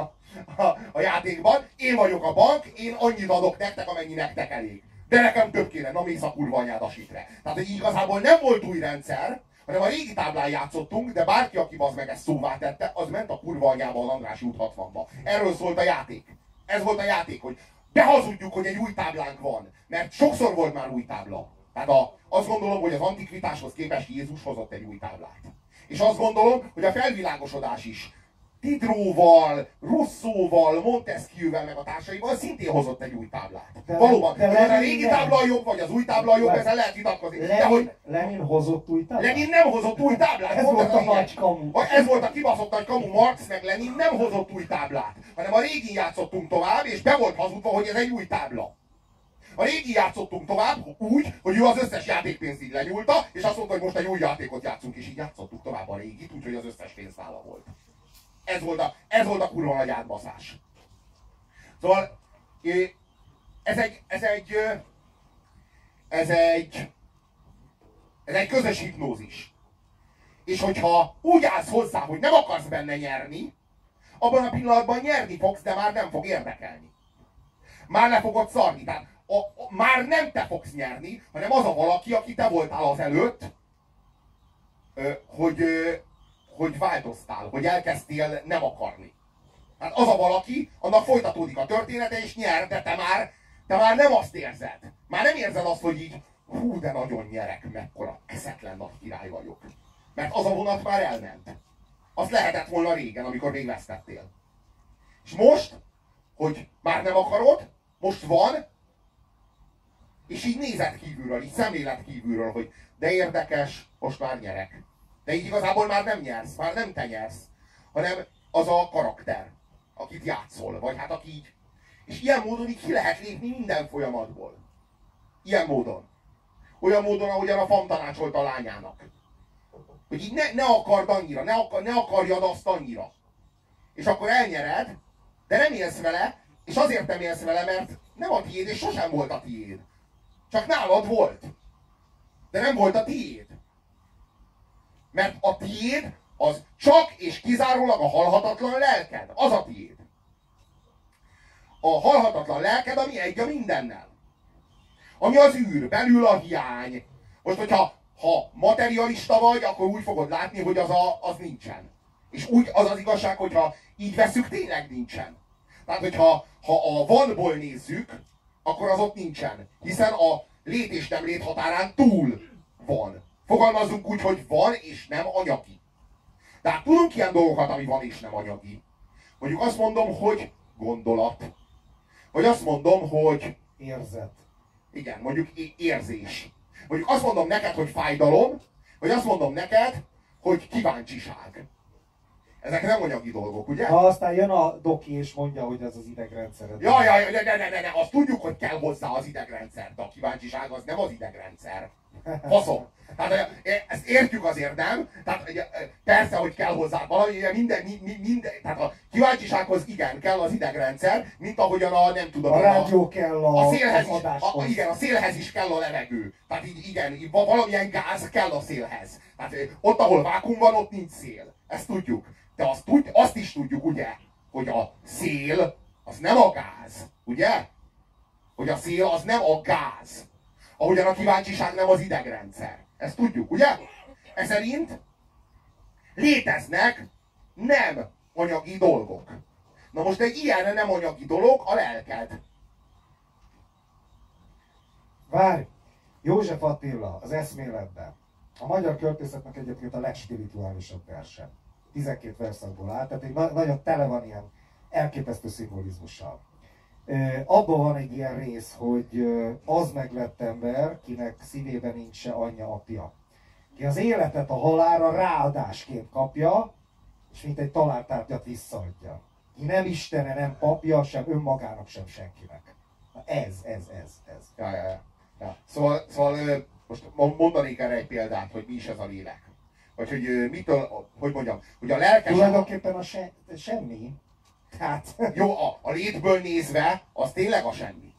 a játékban. Én vagyok a bank, én annyit adok nektek, amennyi nektek elég. De nekem több kéne, na mész a kurva anyád a sítre. Tehát hogy igazából nem volt új rendszer, hanem a régi táblán játszottunk, de bárki, aki az meg ezt szóvá tette, az ment a kurva anyába az András út 60-ba. Erről szólt a játék. Ez volt a játék, hogy behazudjuk, hogy egy új táblánk van, mert sokszor volt már új tábla. Tehát azt gondolom, hogy az antikvitáshoz képest Jézus hozott egy új táblát. És azt gondolom, hogy a felvilágosodás is Diderotval, Rousseauval, Montesquieuvel meg a társaival szintén hozott egy új táblát. Valóban, hogy a régi tábla jobb, vagy az új tábla jobb, ezzel lehet vitatkozni. Lenin hozott új táblát? Lenin nem hozott új táblát. Ez volt a nagy kamu. Ez volt a kibaszott nagy kamu, Marx meg Lenin nem hozott új táblát, hanem a régi játszottunk tovább, és be volt hazudva, hogy ez egy új tábla. A régi játszottunk tovább úgy, hogy ő az összes játékpénzt így lenyúlta, és azt mondta, hogy most egy új játékot játszunk, és így játszottuk tovább a régit, úgyhogy az összes pénz nála volt. Ez volt a kurva nagy átbaszás. Szóval ez egy közös hipnózis. És hogyha úgy állsz hozzá, hogy nem akarsz benne nyerni, abban a pillanatban nyerni fogsz, de már nem fog érdekelni. Már le fogod szarni. Tehát már nem te fogsz nyerni, hanem az a valaki, aki te voltál azelőtt, hogy változtál, hogy elkezdtél nem akarni. Hát az a valaki, annak folytatódik a története, és nyer, de te már nem azt érzed. Már nem érzed azt, hogy így, hú, de nagyon nyerek, mekkora eszetlen nagy király vagyok. Mert az a vonat már elment. Azt lehetett volna régen, amikor még vesztettél. És most, hogy már nem akarod, most van, és így nézed kívülről, így szemlélet kívülről, hogy de érdekes, most már nyerek. De így igazából már nem nyersz, már nem te nyersz, hanem az a karakter, akit játszol, vagy hát aki így. És ilyen módon így ki lehet lépni minden folyamatból. Ilyen módon. Olyan módon, ahogyan a FAM tanácsolt a lányának. Hogy így ne akard annyira, ne akarjad azt annyira. És akkor elnyered, de nem élsz vele, és azért nem élsz vele, mert nem a tiéd, és sosem volt a tiéd. Csak nálad volt. De nem volt a tiéd. Mert a tiéd az csak és kizárólag a halhatatlan lelked. Az a tiéd. A halhatatlan lelked, ami egy a mindennel. Ami az űr, belül a hiány. Most, hogyha materialista vagy, akkor úgy fogod látni, hogy az nincsen. És úgy az az igazság, hogyha így veszük, tényleg nincsen. Tehát, hogyha a vanból nézzük, akkor az ott nincsen. Hiszen a lét és nem lét határán túl van. Fogalmazzunk úgy, hogy van és nem anyagi. Tehát tudunk ilyen dolgokat, ami van és nem anyagi. Mondjuk azt mondom, hogy gondolat. Vagy azt mondom, hogy érzet. Igen, mondjuk érzés. Mondjuk azt mondom neked, hogy fájdalom, vagy azt mondom neked, hogy kíváncsiság. Ezek nem anyagi dolgok, ugye? Ha aztán jön a doki és mondja, hogy ez az idegrendszer. Jaj, ne, azt tudjuk, hogy kell hozzá az idegrendszer, de a kíváncsiság az nem az idegrendszer. Faszom. Tehát ezt értjük azért, nem? Tehát persze, hogy kell hozzá valami, minden, tehát a kíváncsisághoz igen, kell az idegrendszer, mint ahogyan a, nem tudom, a rádió kell a szélhez is, igen, a szélhez is kell a levegő. Tehát így, igen, valamilyen gáz kell a szélhez. Tehát ott, ahol vákuum van, ott nincs szél. Ezt tudjuk. De azt is tudjuk, ugye, hogy a szél az nem a gáz, ugye? Hogy a szél az nem a gáz. Ahogyan a kíváncsiság nem az idegrendszer. Ezt tudjuk, ugye? Eszerint léteznek nem anyagi dolgok. Na most egy ilyen nem anyagi dolog a lelked. Várj! József Attila az eszméletben. A magyar költészetnek egyébként a legspirituálisabb verse. 12 verszakból áll, tehát nagyon tele van ilyen elképesztő szimbolizmussal. Abban van egy ilyen rész, hogy az meglett ember, kinek szívében nincs se anyja, apja. Ki az életet a halálra ráadásként kapja, és mint egy találtárgyat visszaadja. Ki nem istene, nem papja, sem önmagának, sem senkinek. Na ez. Ja. Szóval most mondanék erre egy példát, hogy mi is ez a lélek. Vagy hogy mitől, hogy mondjam, hogy a lelkes... Tulajdonképpen a semmi. Hát, jó, a létből nézve, az tényleg a semmi.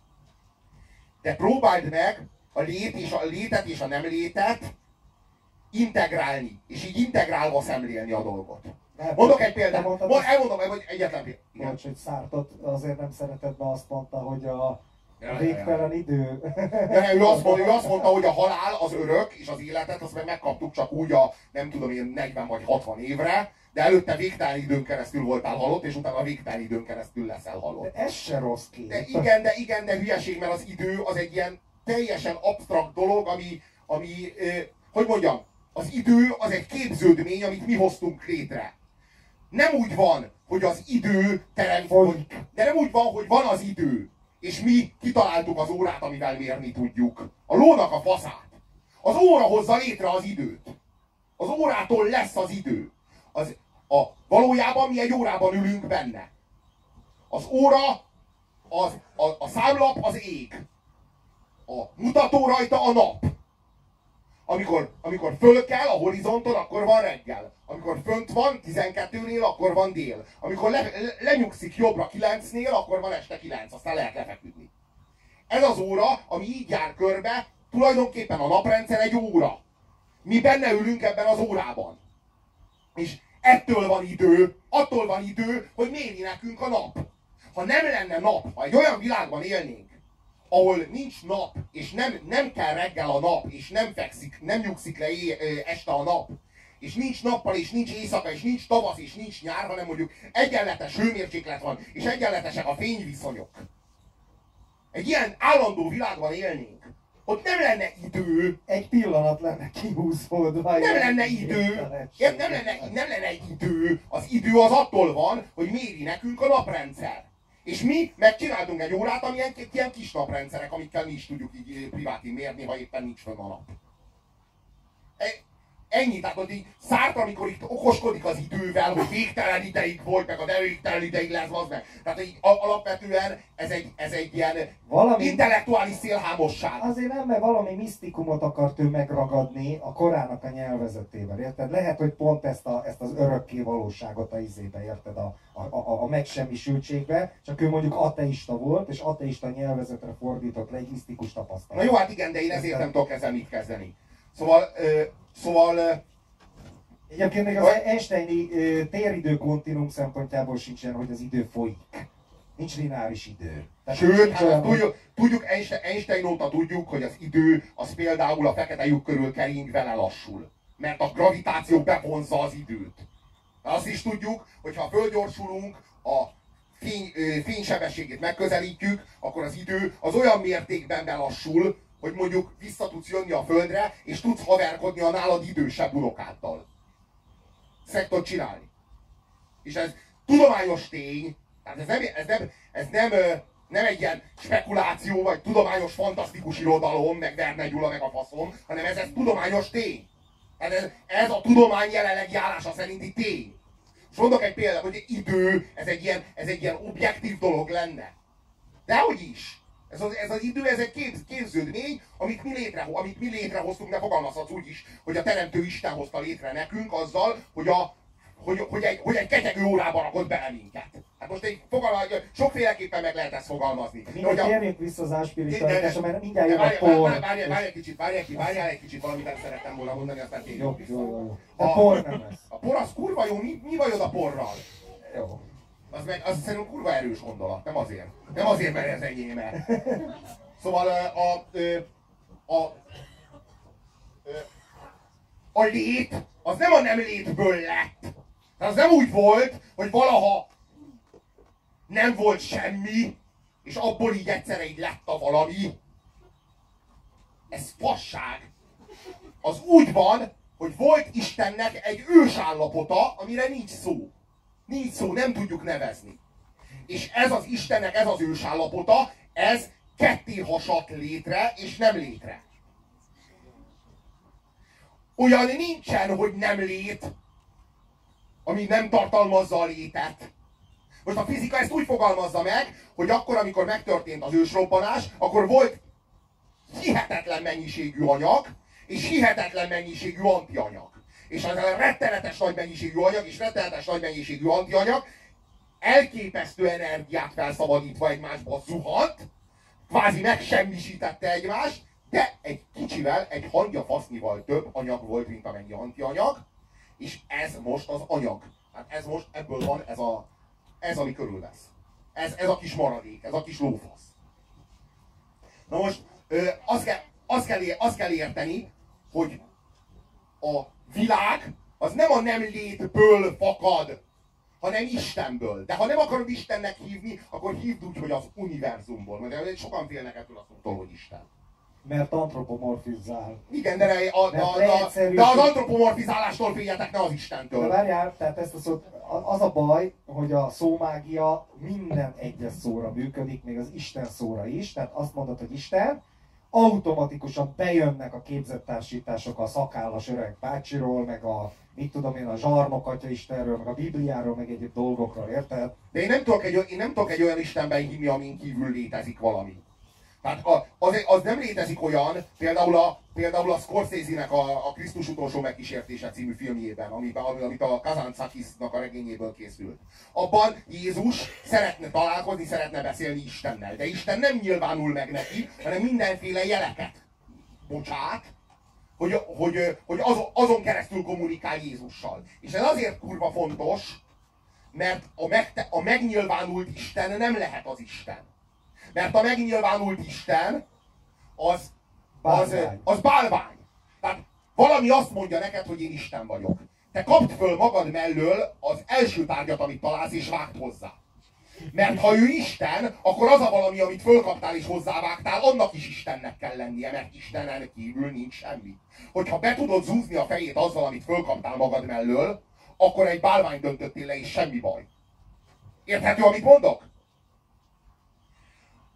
De próbáld meg a létet és a nem létet integrálni, és így integrálva szemlélni a dolgot. Mondok egy példát, elmondom, hogy egyetlen példát. Bocs, hogy Sartre-t azért nem szeretett, mert azt mondta, hogy a végtelen idő. Ő azt mondta, hogy a halál az örök, és az életet azt meg megkaptuk csak úgy a, nem tudom én, 40 vagy 60 évre, de előtte végtelen időn keresztül voltál halott, és utána végtelen időn keresztül leszel halott. De ez se rossz kép. De hülyeség, mert az idő az egy ilyen teljesen absztrakt dolog, ami hogy mondjam, az idő az egy képződmény, amit mi hoztunk létre. Nem úgy van, hogy az idő teremtődik, de nem úgy van, hogy van az idő, és mi kitaláltuk az órát, amivel mérni tudjuk. A lónak a faszát. Az óra hozza létre az időt. Az órától lesz az idő. Valójában mi egy órában ülünk benne. Az óra, a számlap az ég. A mutató rajta a nap. Amikor föl kell a horizonton, akkor van reggel. Amikor fönt van 12-nél, akkor van dél. Amikor lenyugszik jobbra 9-nél, akkor van este 9, aztán lehet lefeküdni. Ez az óra, ami így jár körbe, tulajdonképpen a naprendszer egy óra. Mi benne ülünk ebben az órában. És ettől van idő, attól van idő, hogy méri nekünk a nap. Ha nem lenne nap, ha egy olyan világban élnénk, ahol nincs nap, és nem kell reggel a nap, és nem nyugszik le este a nap, és nincs nappal, és nincs éjszaka, és nincs tavasz, és nincs nyár, hanem mondjuk egyenletes hőmérséklet van, és egyenletesek a fényviszonyok. Egy ilyen állandó világban élnénk. Ott nem lenne idő. Egy pillanat lenne kihúzódva. Nem lenne idő. Nem lenne idő. Az idő az attól van, hogy méri nekünk a naprendszer. És mi megcsináltunk egy órát, ami ilyen kis naprendszerek, amikkel mi is tudjuk így privátin mérni, ha éppen nincs fönn a nap. Ennyi. Tehát, hogy így Sartre, amikor itt okoskodik az idővel, hogy végtelen ideig volt, meg a de végtelen ideig lesz, az meg. Tehát így alapvetően ez egy ilyen valami intellektuális szélhámosság. Azért nem, mert valami misztikumot akart ő megragadni a korának a nyelvezetével, érted? Lehet, hogy pont ezt az örökké valóságot a izébe, érted? A megsemmisültségbe, csak ő mondjuk ateista volt, és ateista nyelvezetre fordított le egy misztikus tapasztalat. Na jó, hát igen, de én ezért nem tudok ezzel mit kezdeni. Szóval egyébként még az einsteini téridő kontinuum szempontjából sincsen, hogy az idő folyik. Nincs lineáris idő. Tehát sőt, hát tudjuk, Einstein óta tudjuk, hogy az idő az például a fekete lyuk körül kering, vele lassul. Mert a gravitáció bevonza az időt. De azt is tudjuk, hogy ha fölgyorsulunk, a fénysebességét megközelítjük, akkor az idő az olyan mértékben belassul, hogy mondjuk vissza tudsz jönni a földre, és tudsz haverkodni a nálad idősebb unokáddal. Ezt tudod csinálni. És ez tudományos tény, tehát ez nem egy ilyen spekuláció, vagy tudományos fantasztikus irodalom, meg Verne Gyula, meg a faszom, hanem ez tudományos tény. Tehát ez a tudomány jelenlegi állása szerinti tény. mondok egy példát, hogy idő, ez egy ilyen objektív dolog lenne. Dehogy is. Ez az idő, ez egy képződmény, amit mi létrehoztunk, de fogalmazhatsz úgy is, hogy a Teremtő Isten hozta létre nekünk azzal, hogy egy ketyegő órába rakott bele minket. Hát most egy sokféleképpen meg lehet ezt fogalmazni. Kérjünk vissza az áspiritualitásra, mert mindjárt jön a por. Várjál egy kicsit, valamit el szerettem volna mondani, aztán térjünk vissza. A por nem lesz. A por az kurva jó, mi bajod a porral? Jó. Az szerintem kurva erős gondolat, nem azért. Nem azért, mert ez enyéme. Szóval a lét, az nem a nem létből lett. Tehát az nem úgy volt, hogy valaha nem volt semmi, és abból így egyszerre így lett a valami. Ez fasság. Az úgy van, hogy volt Istennek egy ősállapota, amire nincs szó. Nincs szó, nem tudjuk nevezni. És ez az Istennek, ez az ősállapota, ez ketté hasadt létre és nem létre. Olyan nincsen, hogy nem lét, ami nem tartalmazza a létet. Most a fizika ezt úgy fogalmazza meg, hogy akkor, amikor megtörtént az ősrobbanás, akkor volt hihetetlen mennyiségű anyag, és hihetetlen mennyiségű antianyag. És az a rettenetes nagy mennyiségű anyag és rettenetes nagy mennyiségű antianyag elképesztő energiát felszabadítva egymásba zuhant, kvázi megsemmisítette egymást, de egy kicsivel, egy hangyafasznyival több anyag volt, mint amennyi antianyag, és ez most az anyag. Hát ez most, ebből van ez ami körülvesz. Ez a kis maradék, ez a kis lófasz. Na most, azt kell érteni, hogy a világ az nem a nem létből fakad, hanem Istenből. De ha nem akarod Istennek hívni, akkor hívd úgy, hogy az univerzumból. Mert sokan félnek ettől a szótól, hogy Isten. Mert antropomorfizál. Igen, de az antropomorfizálástól féljetek, ne az Istentől. De várjál, tehát ezt a szót, az a baj, hogy a szómágia minden egyes szóra működik, még az Isten szóra is. Tehát azt mondod, hogy Isten, automatikusan bejönnek a képzettársítások a szakállas öreg bácsiról, meg a, mit tudom én, a zsarnok atyaistenről, meg a Bibliáról, meg egyéb dolgokról, érted? De én nem tudok egy olyan Istenben hinni, amin kívül létezik valami. Tehát az nem létezik olyan, például a Scorsese-nek a Krisztus utolsó megkísértése című filmjében, amit a Kazantzakisnak a regényéből készült. Abban Jézus szeretne találkozni, szeretne beszélni Istennel, de Isten nem nyilvánul meg neki, hanem mindenféle jeleket bocsát, hogy azon keresztül kommunikál Jézussal. És ez azért kurva fontos, mert a megnyilvánult Isten nem lehet az Isten. Mert a megnyilvánult Isten, az bálvány. Tehát valami azt mondja neked, hogy én Isten vagyok. Te kapd föl magad mellől az első tárgyat, amit találsz, és vágd hozzá. Mert ha ő Isten, akkor az a valami, amit fölkaptál és hozzávágtál, annak is Istennek kell lennie, mert Istenen kívül nincs semmi. Hogyha be tudod zúzni a fejét azzal, amit fölkaptál magad mellől, akkor egy bálvány döntöttél le, és semmi baj. Érthető, amit mondok?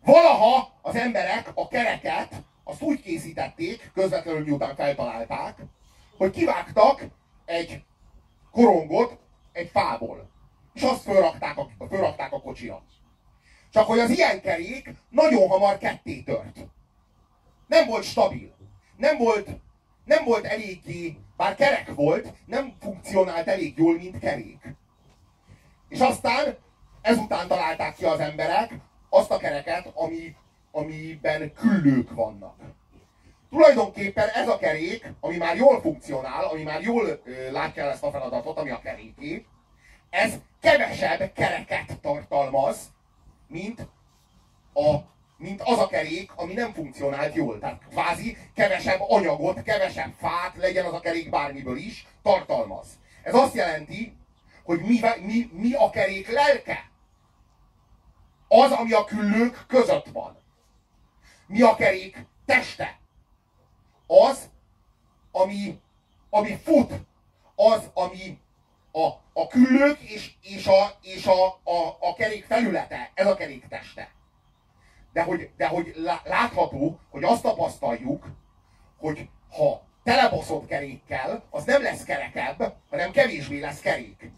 Valaha az emberek a kereket azt úgy készítették, közvetlenül miután feltalálták, hogy kivágtak egy korongot egy fából. És azt fölrakták a kocsira. Csak hogy az ilyen kerék nagyon hamar ketté tört. Nem volt stabil. Nem volt eléggé, bár kerek volt, nem funkcionált elég jól, mint kerék. És aztán ezután találták ki az emberek azt a kereket, amiben küllők vannak. Tulajdonképpen ez a kerék, ami már jól funkcionál, ami már jól látja ezt a feladatot, ami a keréké, ez kevesebb kereket tartalmaz, mint az a kerék, ami nem funkcionált jól. Tehát kvázi kevesebb anyagot, kevesebb fát, legyen az a kerék bármiből is, tartalmaz. Ez azt jelenti, hogy mi a kerék lelke? Az, ami a küllők között van. Mi a kerék teste? Az, ami fut. Az, ami a küllők és a kerék felülete. Ez a kerék teste. De hogy látható, hogy azt tapasztaljuk, hogy ha telebaszott kerékkel, az nem lesz kerekebb, hanem kevésbé lesz kerék.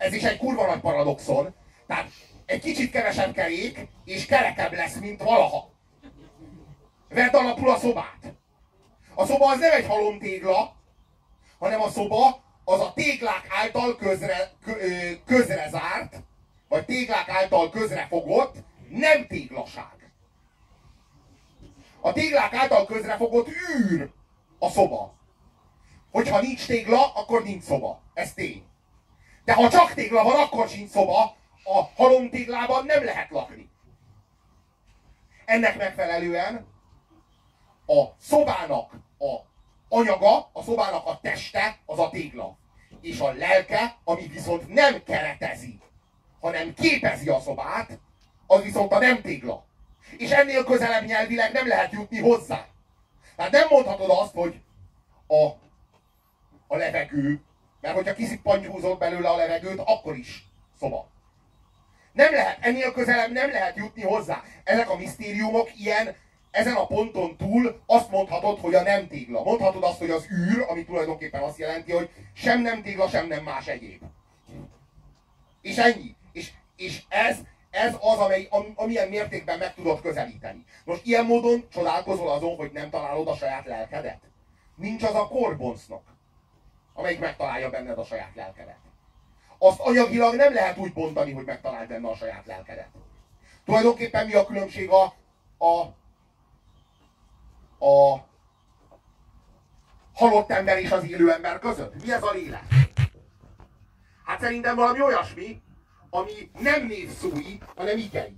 Ez is egy kurva nagy paradoxon. Tehát egy kicsit kevesebb kerék, és kerekebb lesz, mint valaha. Vedd alapul a szobát. A szoba az nem egy halomtégla, hanem a szoba az a téglák által közrezárt, vagy téglák által közrefogott, nem téglaság. A téglák által közrefogott űr a szoba. Hogyha nincs tégla, akkor nincs szoba. Ez tény. De ha csak tégla van, akkor sincs szoba. A halomtéglában nem lehet lakni. Ennek megfelelően a szobának a anyaga, a szobának a teste, az a tégla. És a lelke, ami viszont nem keretezi, hanem képezi a szobát, az viszont a nem tégla. És ennél közelebb nyelvileg nem lehet jutni hozzá. Tehát nem mondhatod azt, hogy a levegő, mert hogyha kiszippantyúzod belőle a levegőt, akkor is szoba. Nem lehet, ennél közelebb nem lehet jutni hozzá. Ezek a misztériumok ilyen, ezen a ponton túl azt mondhatod, hogy a nem tégla. Mondhatod azt, hogy az űr, ami tulajdonképpen azt jelenti, hogy sem nem tégla, sem nem más egyéb. És ennyi. És ez az, amilyen mértékben meg tudod közelíteni. Most ilyen módon csodálkozol azon, hogy nem találod a saját lelkedet. Nincs az a korboncnak, amelyik megtalálja benned a saját lelkedet. Azt anyagilag nem lehet úgy bontani, hogy megtaláld benne a saját lelkedet. Tulajdonképpen mi a különbség a halott ember és az élő ember között? Mi ez a lélek? Hát szerintem valami olyasmi, ami nem névszúi, hanem igei.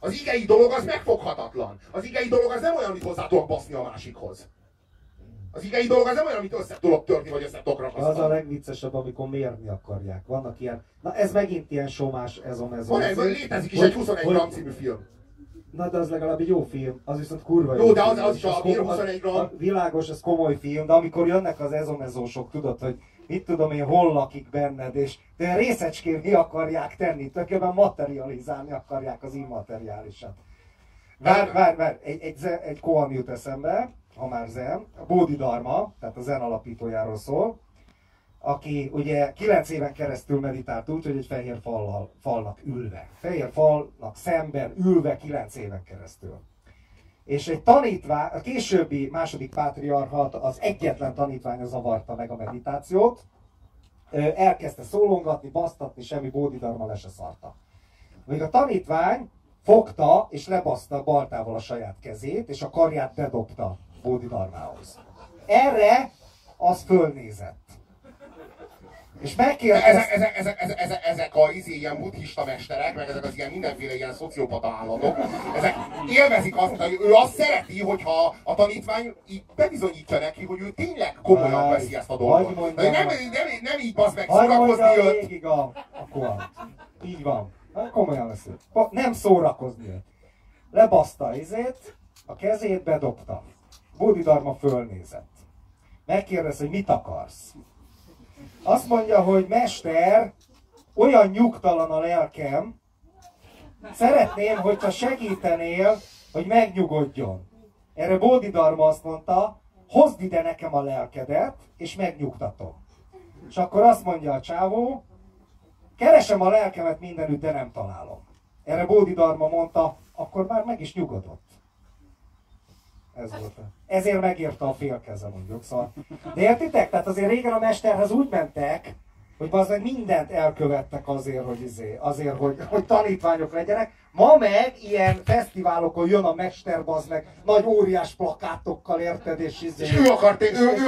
Az igei dolog az megfoghatatlan. Az igei dolog az nem olyan, amit hozzá tudok baszni a másikhoz. Az igei dolog az nem olyan, amit össze tudok törni, vagy össze tudok rakasztani. Az a legviccesebb, amikor mérni akarják. Vannak ilyen, na ez megint ilyen somás, ez van. Ez létezik is egy 21 gram című film. Na de az legalább egy jó film, az viszont kurva jó. Jó, de az is a 21 gram. Világos, ez komoly film, de amikor jönnek az ezomezósok, tudod, hogy mit tudom én, hol lakik benned, és de részecskén mi akarják tenni, tökéletesen materializálni akarják az immateriálisat. Várj, egy koan jut eszembe, ha már zen, a Bodhidharma, tehát a zen alapítójáról szól, aki ugye 9 éven keresztül meditált úgy, hogy egy fehér falnak ülve. Fehér falnak szemben ülve 9 éven keresztül. És egy tanítvány, a későbbi második pátriarchát, az egyetlen tanítványa zavarta meg a meditációt, elkezdte szólongatni, basztatni, semmi Bodhidharma le se szarta. Még a tanítvány fogta és lebaszta baltával a saját kezét, és a karját bedobta Bodhidharmához. Erre az fölnézett. És megkérdezte... Ezek a ilyen buddhista mesterek, meg ezek az ilyen mindenféle ilyen szociopata államok, ezek élvezik azt, hogy ő azt szereti, hogyha a tanítvány így bebizonyítja neki, hogy ő tényleg komolyan veszi ezt a dolgot. Nem így basz meg szórakozni őt. Végig a koant. Így van. Komolyan veszi. Nem szórakozni őt. Lebaszta izét, a kezét bedobta. Bodhidharma fölnézett. Megkérdez, hogy mit akarsz? Azt mondja, hogy mester, olyan nyugtalan a lelkem, szeretném, hogyha segítenél, hogy megnyugodjon. Erre Bodhidharma azt mondta, hozd ide nekem a lelkedet, és megnyugtatom. És akkor azt mondja a csávó, keresem a lelkemet mindenütt, de nem találom. Erre Bodhidharma mondta, akkor már meg is nyugodott. Ez volt. Ezért megírta a félkeze, mondjuk, szóval. De értitek? Tehát azért régen a mesterhez úgy mentek, hogy bazdmeg mindent elkövettek azért, hogy hogy tanítványok legyenek. Ma meg ilyen fesztiválokon jön a mester, bazdmeg, nagy óriás plakátokkal, érted, és ő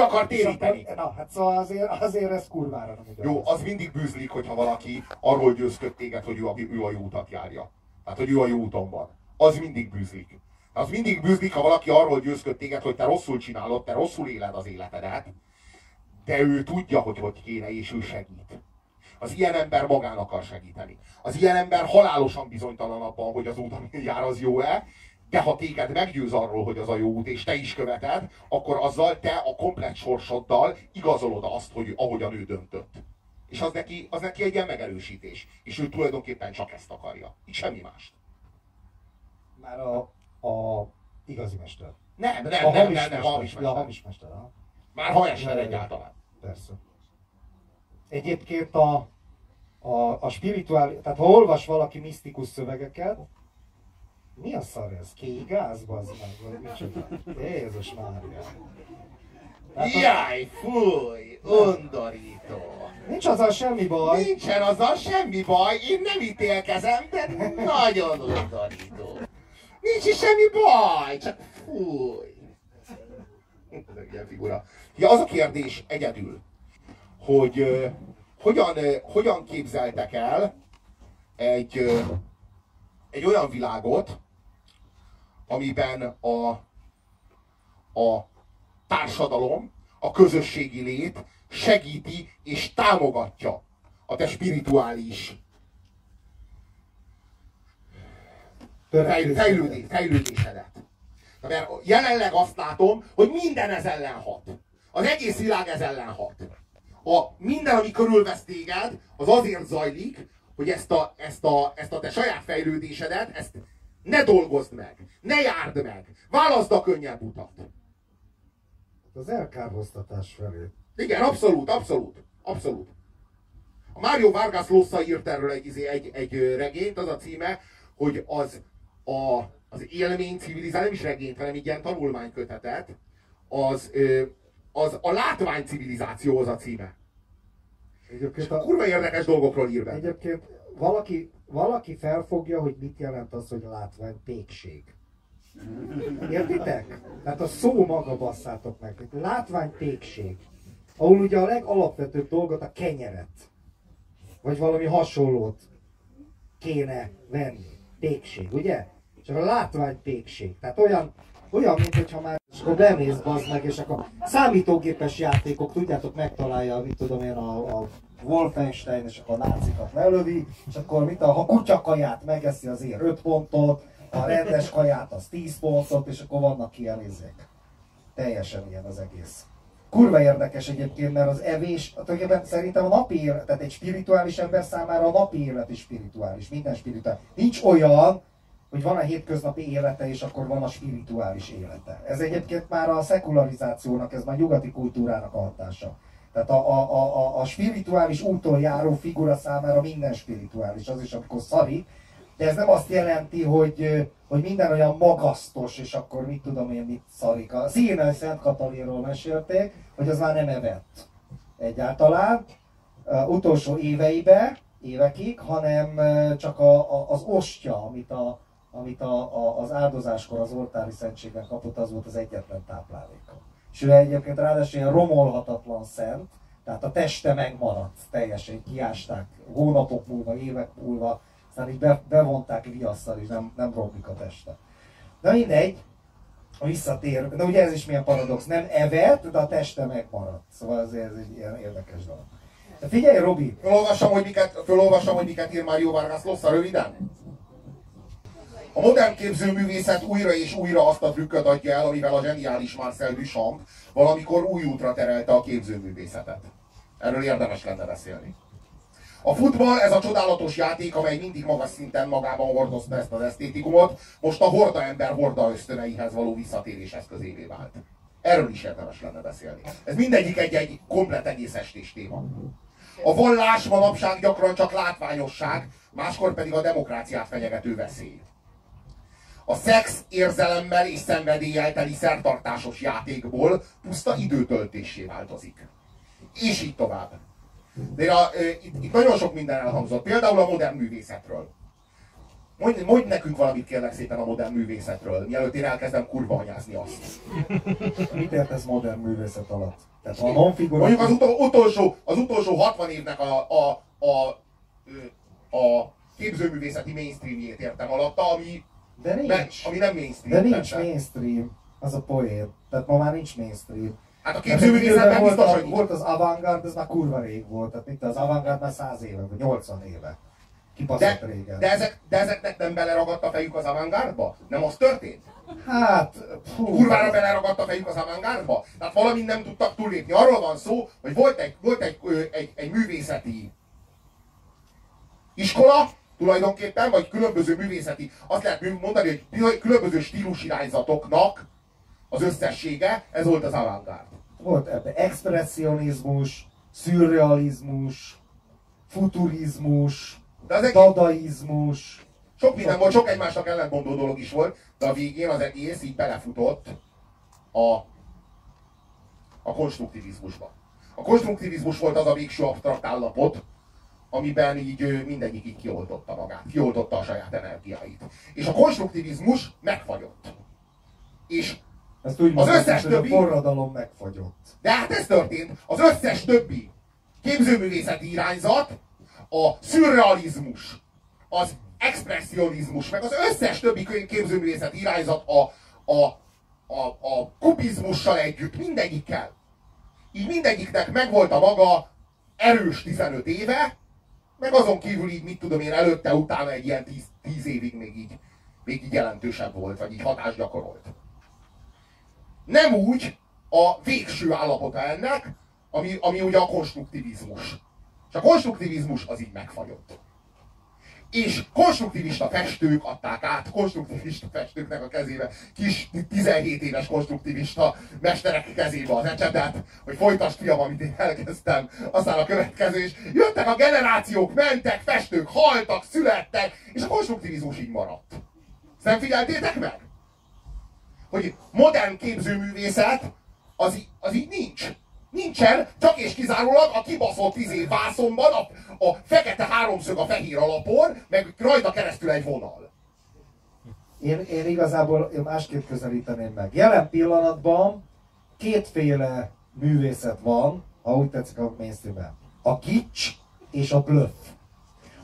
akart éríteni. Na, hát szóval azért ez kurvára nem igaz. Jó, az mindig bűzlik, hogyha valaki arról győzköd téged, hogy ő a jó utat járja. Tehát, hogy ő a jó úton van. Az mindig bűzlik. Az mindig bűzlik, ha valaki arról győzköd téged, hogy te rosszul csinálod, te rosszul éled az életedet, de ő tudja, hogy kéne, és ő segít. Az ilyen ember magán akar segíteni. Az ilyen ember halálosan bizonytalan abban, hogy az út, amin jár, az jó-e, de ha téged meggyőz arról, hogy az a jó út, és te is követed, akkor azzal te a komplett sorsoddal igazolod azt, hogy ahogyan ő döntött. És az neki egy ilyen megerősítés. És ő tulajdonképpen csak ezt akarja. Itt semmi mást. Már a igazi mester. Nem, hamis mester. Már ha mester egyáltalán. Persze. egyébként a spirituális, tehát ha olvas valaki misztikus szövegeket, mi a szar ez? Kégáz, bazd meg, vagy micsoda? Jézus Mária! Hát jaj, fúj, undorító! Nincs azzal semmi baj! Nincsen azzal semmi baj, én nem ítélkezem, de nagyon undorító! Nincs is semmi baj, csak fúj! Ilyen figura. Ja, az a kérdés egyedül, hogy hogyan képzeltek el egy olyan világot, amiben a társadalom, a közösségi lét segíti és támogatja a te spirituális fejlődésedet. Na, mert jelenleg azt látom, hogy minden ez ellen hat. Az egész világ ez ellen hat. Minden, ami körülvesz téged, az azért zajlik, hogy ezt a te saját fejlődésedet, ezt ne dolgozd meg, ne járd meg, válaszd a könnyebb utat. Az elkárhoztatás felé. Igen, abszolút, abszolút, abszolút. A Mário Vargas Llosa írt erről egy regényt, az a címe, hogy az élmény civilizálás, nem is regényt, hanem ilyen tanulmánykötetet, az a látvány civilizáció az a címe. Egyébként kurva érdekes dolgokról ír be. Egyébként valaki felfogja, hogy mit jelent az, hogy a látvány pékség. Értitek? Tehát a szó maga, basszátok meg. Látvány pékség. Ahol ugye a legalapvetőbb dolgot, a kenyeret, vagy valami hasonlót kéne venni. Pékség, ugye? Csak a látvány pékség. Tehát olyan, mintha már bemész, bazd meg, és akkor számítógépes játékok, tudjátok, megtalálja, mit tudom én, a Wolfenstein, és akkor a nácikat lelövi, és akkor ha kutyakaját megeszi, az ér 5 pontot, a rendes kaját az 10 pontot, és akkor vannak ilyen izék. Teljesen ilyen az egész. Kurva érdekes egyébként, mert az evés, tulajdonképpen szerintem a napi élet, tehát egy spirituális ember számára a napi élet is spirituális, minden spirituális. Nincs olyan, hogy van a hétköznapi élete, és akkor van a spirituális élete. Ez egyébként már a szekularizációnak, ez már nyugati kultúrának a hatása. Tehát a spirituális úton járó figura számára minden spirituális, az is, amikor szari, de ez nem azt jelenti, hogy minden olyan magasztos, és akkor mit tudom én, mit szarik. A Szénai Szent Katalinról mesélték, hogy az már nem evett egyáltalán utolsó évekig, hanem csak az ostya, amit az áldozáskor az oltári szentségben kapott, az volt az egyetlen tápláléka. És ő egyébként ráadásul ilyen romolhatatlan szent, tehát a teste megmaradt teljesen, kiásták hónapok múlva, évek múlva, aztán így bevonták viasszal, és nem romlik a teste. Na mindegy, visszatér, de ugye ez is milyen paradox, nem evett, de a teste megmaradt. Szóval azért ez egy ilyen érdekes dolog. De figyelj, Robi! Fölolvasom, hogy miket ír Mário Vargas Llosa röviden. A modern képzőművészet újra és újra azt a trükköt adja el, amivel a zseniális Marcel Duchamp valamikor új útra terelte a képzőművészetet. Erről érdemes lenne beszélni. A futball, ez a csodálatos játék, amely mindig magas szinten magában hordozta ezt az esztétikumot, most a horda ember horda ösztöneihez való visszatérés eszközévé vált. Erről is érdemes lenne beszélni. Ez mindegyik egy komplet egész estés téma. A vallás manapság gyakran csak látványosság, máskor pedig a demokráciát fenyegető veszély. A szex érzelemmel és szenvedéllyel teli szertartásos játékból puszta időtöltésé változik. És így tovább. De itt nagyon sok minden elhangzott, például a modern művészetről. Mondj nekünk valamit, kérlek szépen, a modern művészetről, mielőtt én elkezdem kurva anyázni azt. Mit értesz modern művészet alatt? Tehát a nonfiguratív... Mondjuk az utolsó 60 évnek a képzőművészeti mainstreamjét értem alatta, ami nem mainstream. De nincs mainstream, az a poén. Tehát ma már nincs mainstream. Hát a képzőművészetben biztos, hogy volt az avantgárd, ez már kurva rég volt. Tehát mint az avantgárd már 100 éve, vagy 80 éve. Kipaszott régen. De ezeknek nem beleragadt a fejük az avantgárdba? Nem az történt? Hát... Kurvára beleragadt a fejük az avantgárdba? Tehát valamint nem tudtak túllépni. Arról van szó, hogy volt egy művészeti iskola, tulajdonképpen, vagy különböző művészeti, azt lehet mondani, hogy különböző stílusirányzatoknak az összessége, ez volt az avantgárd. Volt ebbe expressionizmus, szürrealizmus, futurizmus, dadaizmus. Sok minden volt, sok egymásnak ellentmondó dolog is volt, de a végén az egész így belefutott a konstruktivizmusba. A konstruktivizmus volt az a végső absztrakt állapot, amiben így mindegyik így kioltotta magát, kioltotta a saját energiáit. És a konstruktivizmus megfagyott. És ezt úgy az összes többi... A forradalom megfagyott. De hát ez történt. Az összes többi képzőművészeti irányzat, a szürrealizmus, az expresszionizmus, meg az összes többi képzőművészeti irányzat a kubizmussal együtt, mindegyikkel. Így mindegyiknek megvolt a maga erős 15 éve, meg azon kívül így, mit tudom én, előtte, utána egy ilyen 10 évig még így jelentősebb volt, vagy így hatást gyakorolt. Nem úgy a végső állapota ennek, ami ugye a konstruktivizmus. És a konstruktivizmus az így megfagyott. És konstruktivista festők adták át konstruktivista festőknek a kezébe, kis 17 éves konstruktivista mesterek kezébe az ecsetet, hogy folytasd fiam, amit én elkezdtem, aztán a következő is. Jöttek a generációk, mentek, festők haltak, születtek, és a konstruktivizmus így maradt. Ezt nem figyeltétek meg? Hogy modern képzőművészet az így nincs. Nincsen, csak és kizárólag a kibaszott vászonban a fekete háromszög a fehér alapon, meg rajta keresztül egy vonal. Én igazából másképp közelíteném meg. Jelen pillanatban kétféle művészet van, ha úgy tetszik a mainstream-ben. A kitsch és a bluff.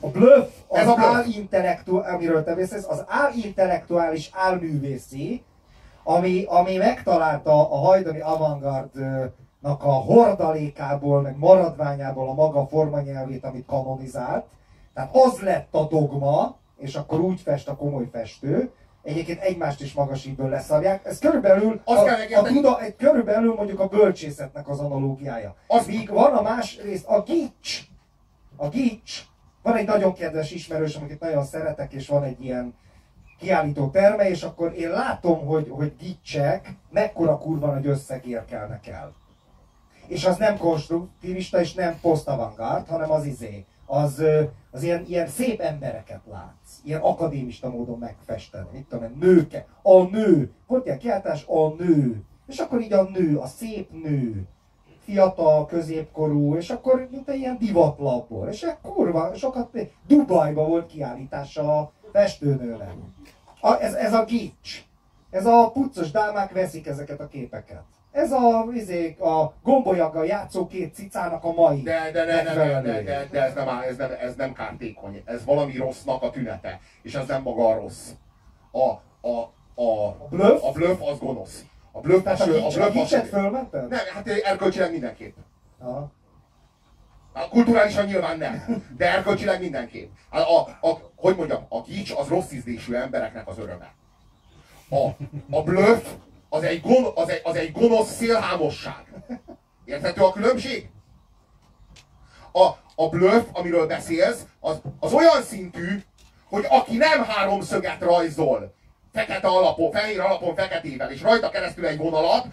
A bluff az álintellektuális, amiről te beszélsz, az álintellektuális álművészi, ami megtalálta a hajdani avantgardnak a hordalékából, meg maradványából a maga formanyelvét, amit kanonizált. Tehát az lett a dogma, és akkor úgy fest a komoly festő. Egyébként egymást is magas íből leszarják. Ez körülbelül, körülbelül mondjuk a bölcsészetnek az analógiája. Míg van a más rész, a gics. A gics. Van egy nagyon kedves ismerős, amit nagyon szeretek, és van egy ilyen kiállító terme, és akkor én látom, hogy gicsek mekkora kurva nagy összeg érkelnek el. És az nem konstruktivista, és nem posztavangárd, hanem az az ilyen szép embereket látsz, ilyen akadémista módon megfesteni, mit tudom én, nőke, a nő, volt ilyen kiáltás, a nő, és akkor így a nő, a szép nő, fiatal, középkorú, és akkor mint egy ilyen divatlapból, és kurva, sokat, Dubajban volt kiállítása a festőnőnek. Ez a gics, ez a puccos dámák veszik ezeket a képeket. Ez a gombolyaggal játszó két cicának a mai. De ez nem kártékony. Ez valami rossznak a tünete. És ez nem maga a rossz. A blöf az gonosz. A blöf az... A kicset fölmented? Nem, hát erkölcsileg mindenképp. Aha. Kulturálisan nyilván nem. De erkölcsileg mindenképp. Hogy mondjam, a kics az rossz ízlésű embereknek az öröme. A blöf... Az egy gonosz szélhámosság. Érthető a különbség? A bluff, amiről beszélsz, az olyan szintű, hogy aki nem háromszöget rajzol, fekete alapon, fehér alapon feketével, és rajta keresztül egy vonalat,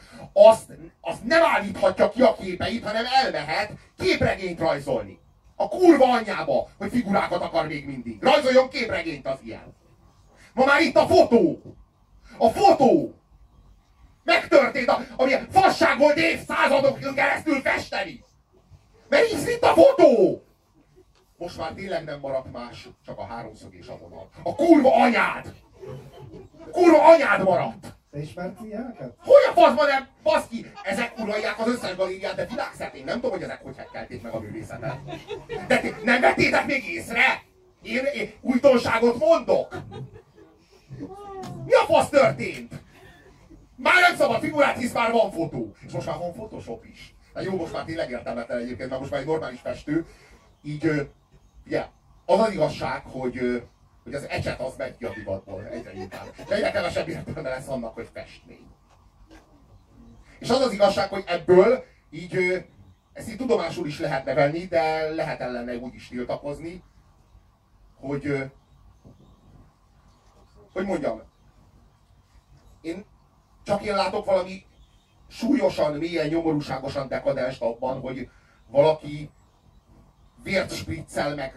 azt nem állíthatja ki a képeit, hanem elmehet képregényt rajzolni. A kurva anyjába, hogy figurákat akar még mindig. Rajzoljon képregényt az ilyen. Ma már itt a fotó. A fotó. Megtörtént, ami fasság volt évszázadokon keresztül festeni. Mert így itt a fotó. Most már tényleg nem maradt más, csak a háromszög és a vonal. A kurva anyád! Kurva anyád maradt! Te ismert ilyeneket? Hogy a faszban nem, baszki! Ezek uralják az összes galériát, de világszerte én nem tudom, hogy ezek hogy hekkelték meg a művészetet. De nem vettétek még észre? Én újdonságot mondok! Mi a fasz történt? Már nem szabad figurát, hisz már van fotó. És most már van Photoshop is. Hát jó, most már tényleg értelmetlen egyébként, mert most már egy normális festő. Így, ugye, az az igazság, hogy az ecset az megy ki a divatból egyre inkább. De egyre kevesebb értelme lesz annak, hogy festmény. És az az igazság, hogy ebből így, ezt így tudomásul is lehetne venni, de lehet ellene úgy is tiltakozni, hogy mondjam, én látok valami súlyosan, mélyen, nyomorúságosan dekadenst abban, hogy valaki vért spriccel,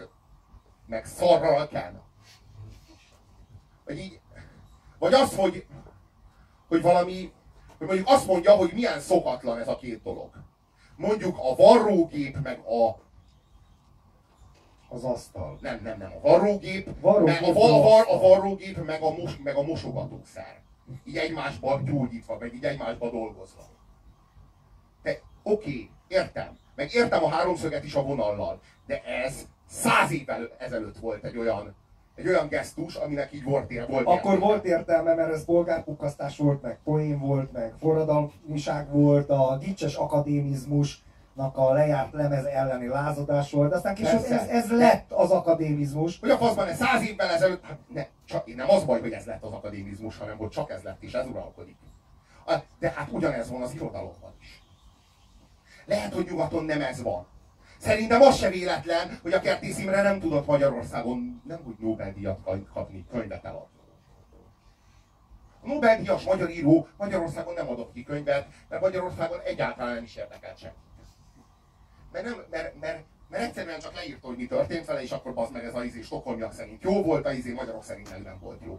meg szarral kell. Vagy így, vagy az, hogy valami, hogy mondjuk azt mondja, hogy milyen szokatlan ez a két dolog. Mondjuk a varrógép, meg az asztal. Nem. A varrógép, meg a mosogatószer. Így egymásba gyógyítva, meg így egymásba dolgozva. Oké, értem. Meg értem a háromszöget is a vonallal. De ez 100 évvel ezelőtt volt egy olyan gesztus, aminek így volt értelme. Akkor volt értelme, mert ez bolgárpukkasztás volt, meg poén volt, meg forradalmiság volt, a gicses akadémizmusnak a lejárt lemez elleni lázadás volt, aztán később ez lett az akadémizmus. Hogy a faszban, ez 100 évvel ezelőtt, hát nem az baj, hogy ez lett az akadémizmus, hanem hogy csak ez lett, és ez uralkodik. De hát ugyanez van az irodalomban is. Lehet, hogy nyugaton nem ez van. Szerintem az se véletlen, hogy a Kertész Imre nem tudott Magyarországon nemhogy Nobel-díjat kapni, könyvet eladni. A Nobel-díjas magyar író Magyarországon nem adott ki könyvet, mert Magyarországon egyáltalán nem is érdekelt senki. Mert egyszerűen csak leírta, hogy mi történt vele, és akkor bazd meg, ez az izé stockholmiak szerint jó volt, az izé magyarok szerint nem volt jó.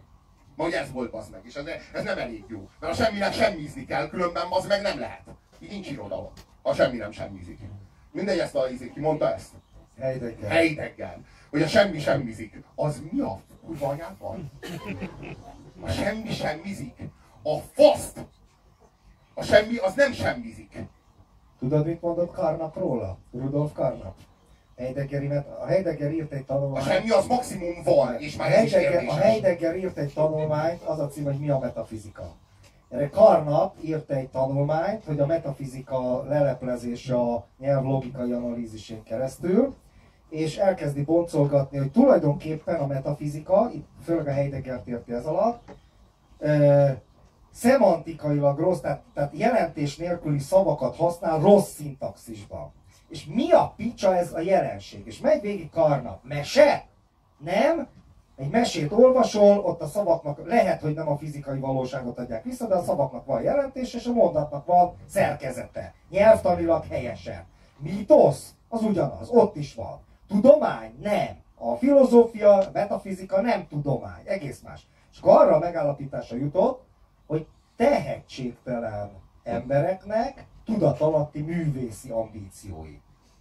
Na, hogy ez volt, bazd meg, és ez nem elég jó. Mert a semminek semmizni kell, különben bazd meg nem lehet. Így nincs irodalom. A semmi nem semmizik. Mindegy, ezt a izé, ki mondta ezt? Heidegger. Hogy a semmi semmizik. Az mi a kurva anyában? A semmi semmizik. A faszt! A semmi az nem semmizik. Tudod, mit mondott Carnap róla? Rudolf Carnap. A Heidegger írt egy tanulmányt. A semmi az maximum van, és már ez is kérdés. A Heidegger írt egy tanulmányt, az a cím, hogy mi a metafizika. Erre Carnap írt egy tanulmányt, hogy a metafizika leleplezése a nyelv logikai analízisén keresztül, és elkezdi boncolgatni, hogy tulajdonképpen a metafizika, itt főleg a Heideggert érti ez alatt, szemantikailag rossz, tehát jelentés nélküli szavakat használ rossz szintaxisban. És mi a picsa ez a jelenség? És megy végig Carnap. Mese? Nem? Egy mesét olvasol, ott a szavaknak lehet, hogy nem a fizikai valóságot adják vissza, de a szavaknak van jelentés, és a mondatnak van szerkezete. Nyelvtanilag helyesen. Mítosz? Az ugyanaz, ott is van. Tudomány? Nem. A filozófia, metafizika nem tudomány. Egész más. És arra a megállapításra jutott, hogy tehetségtelen embereknek tudatalatti művészi ambíciói.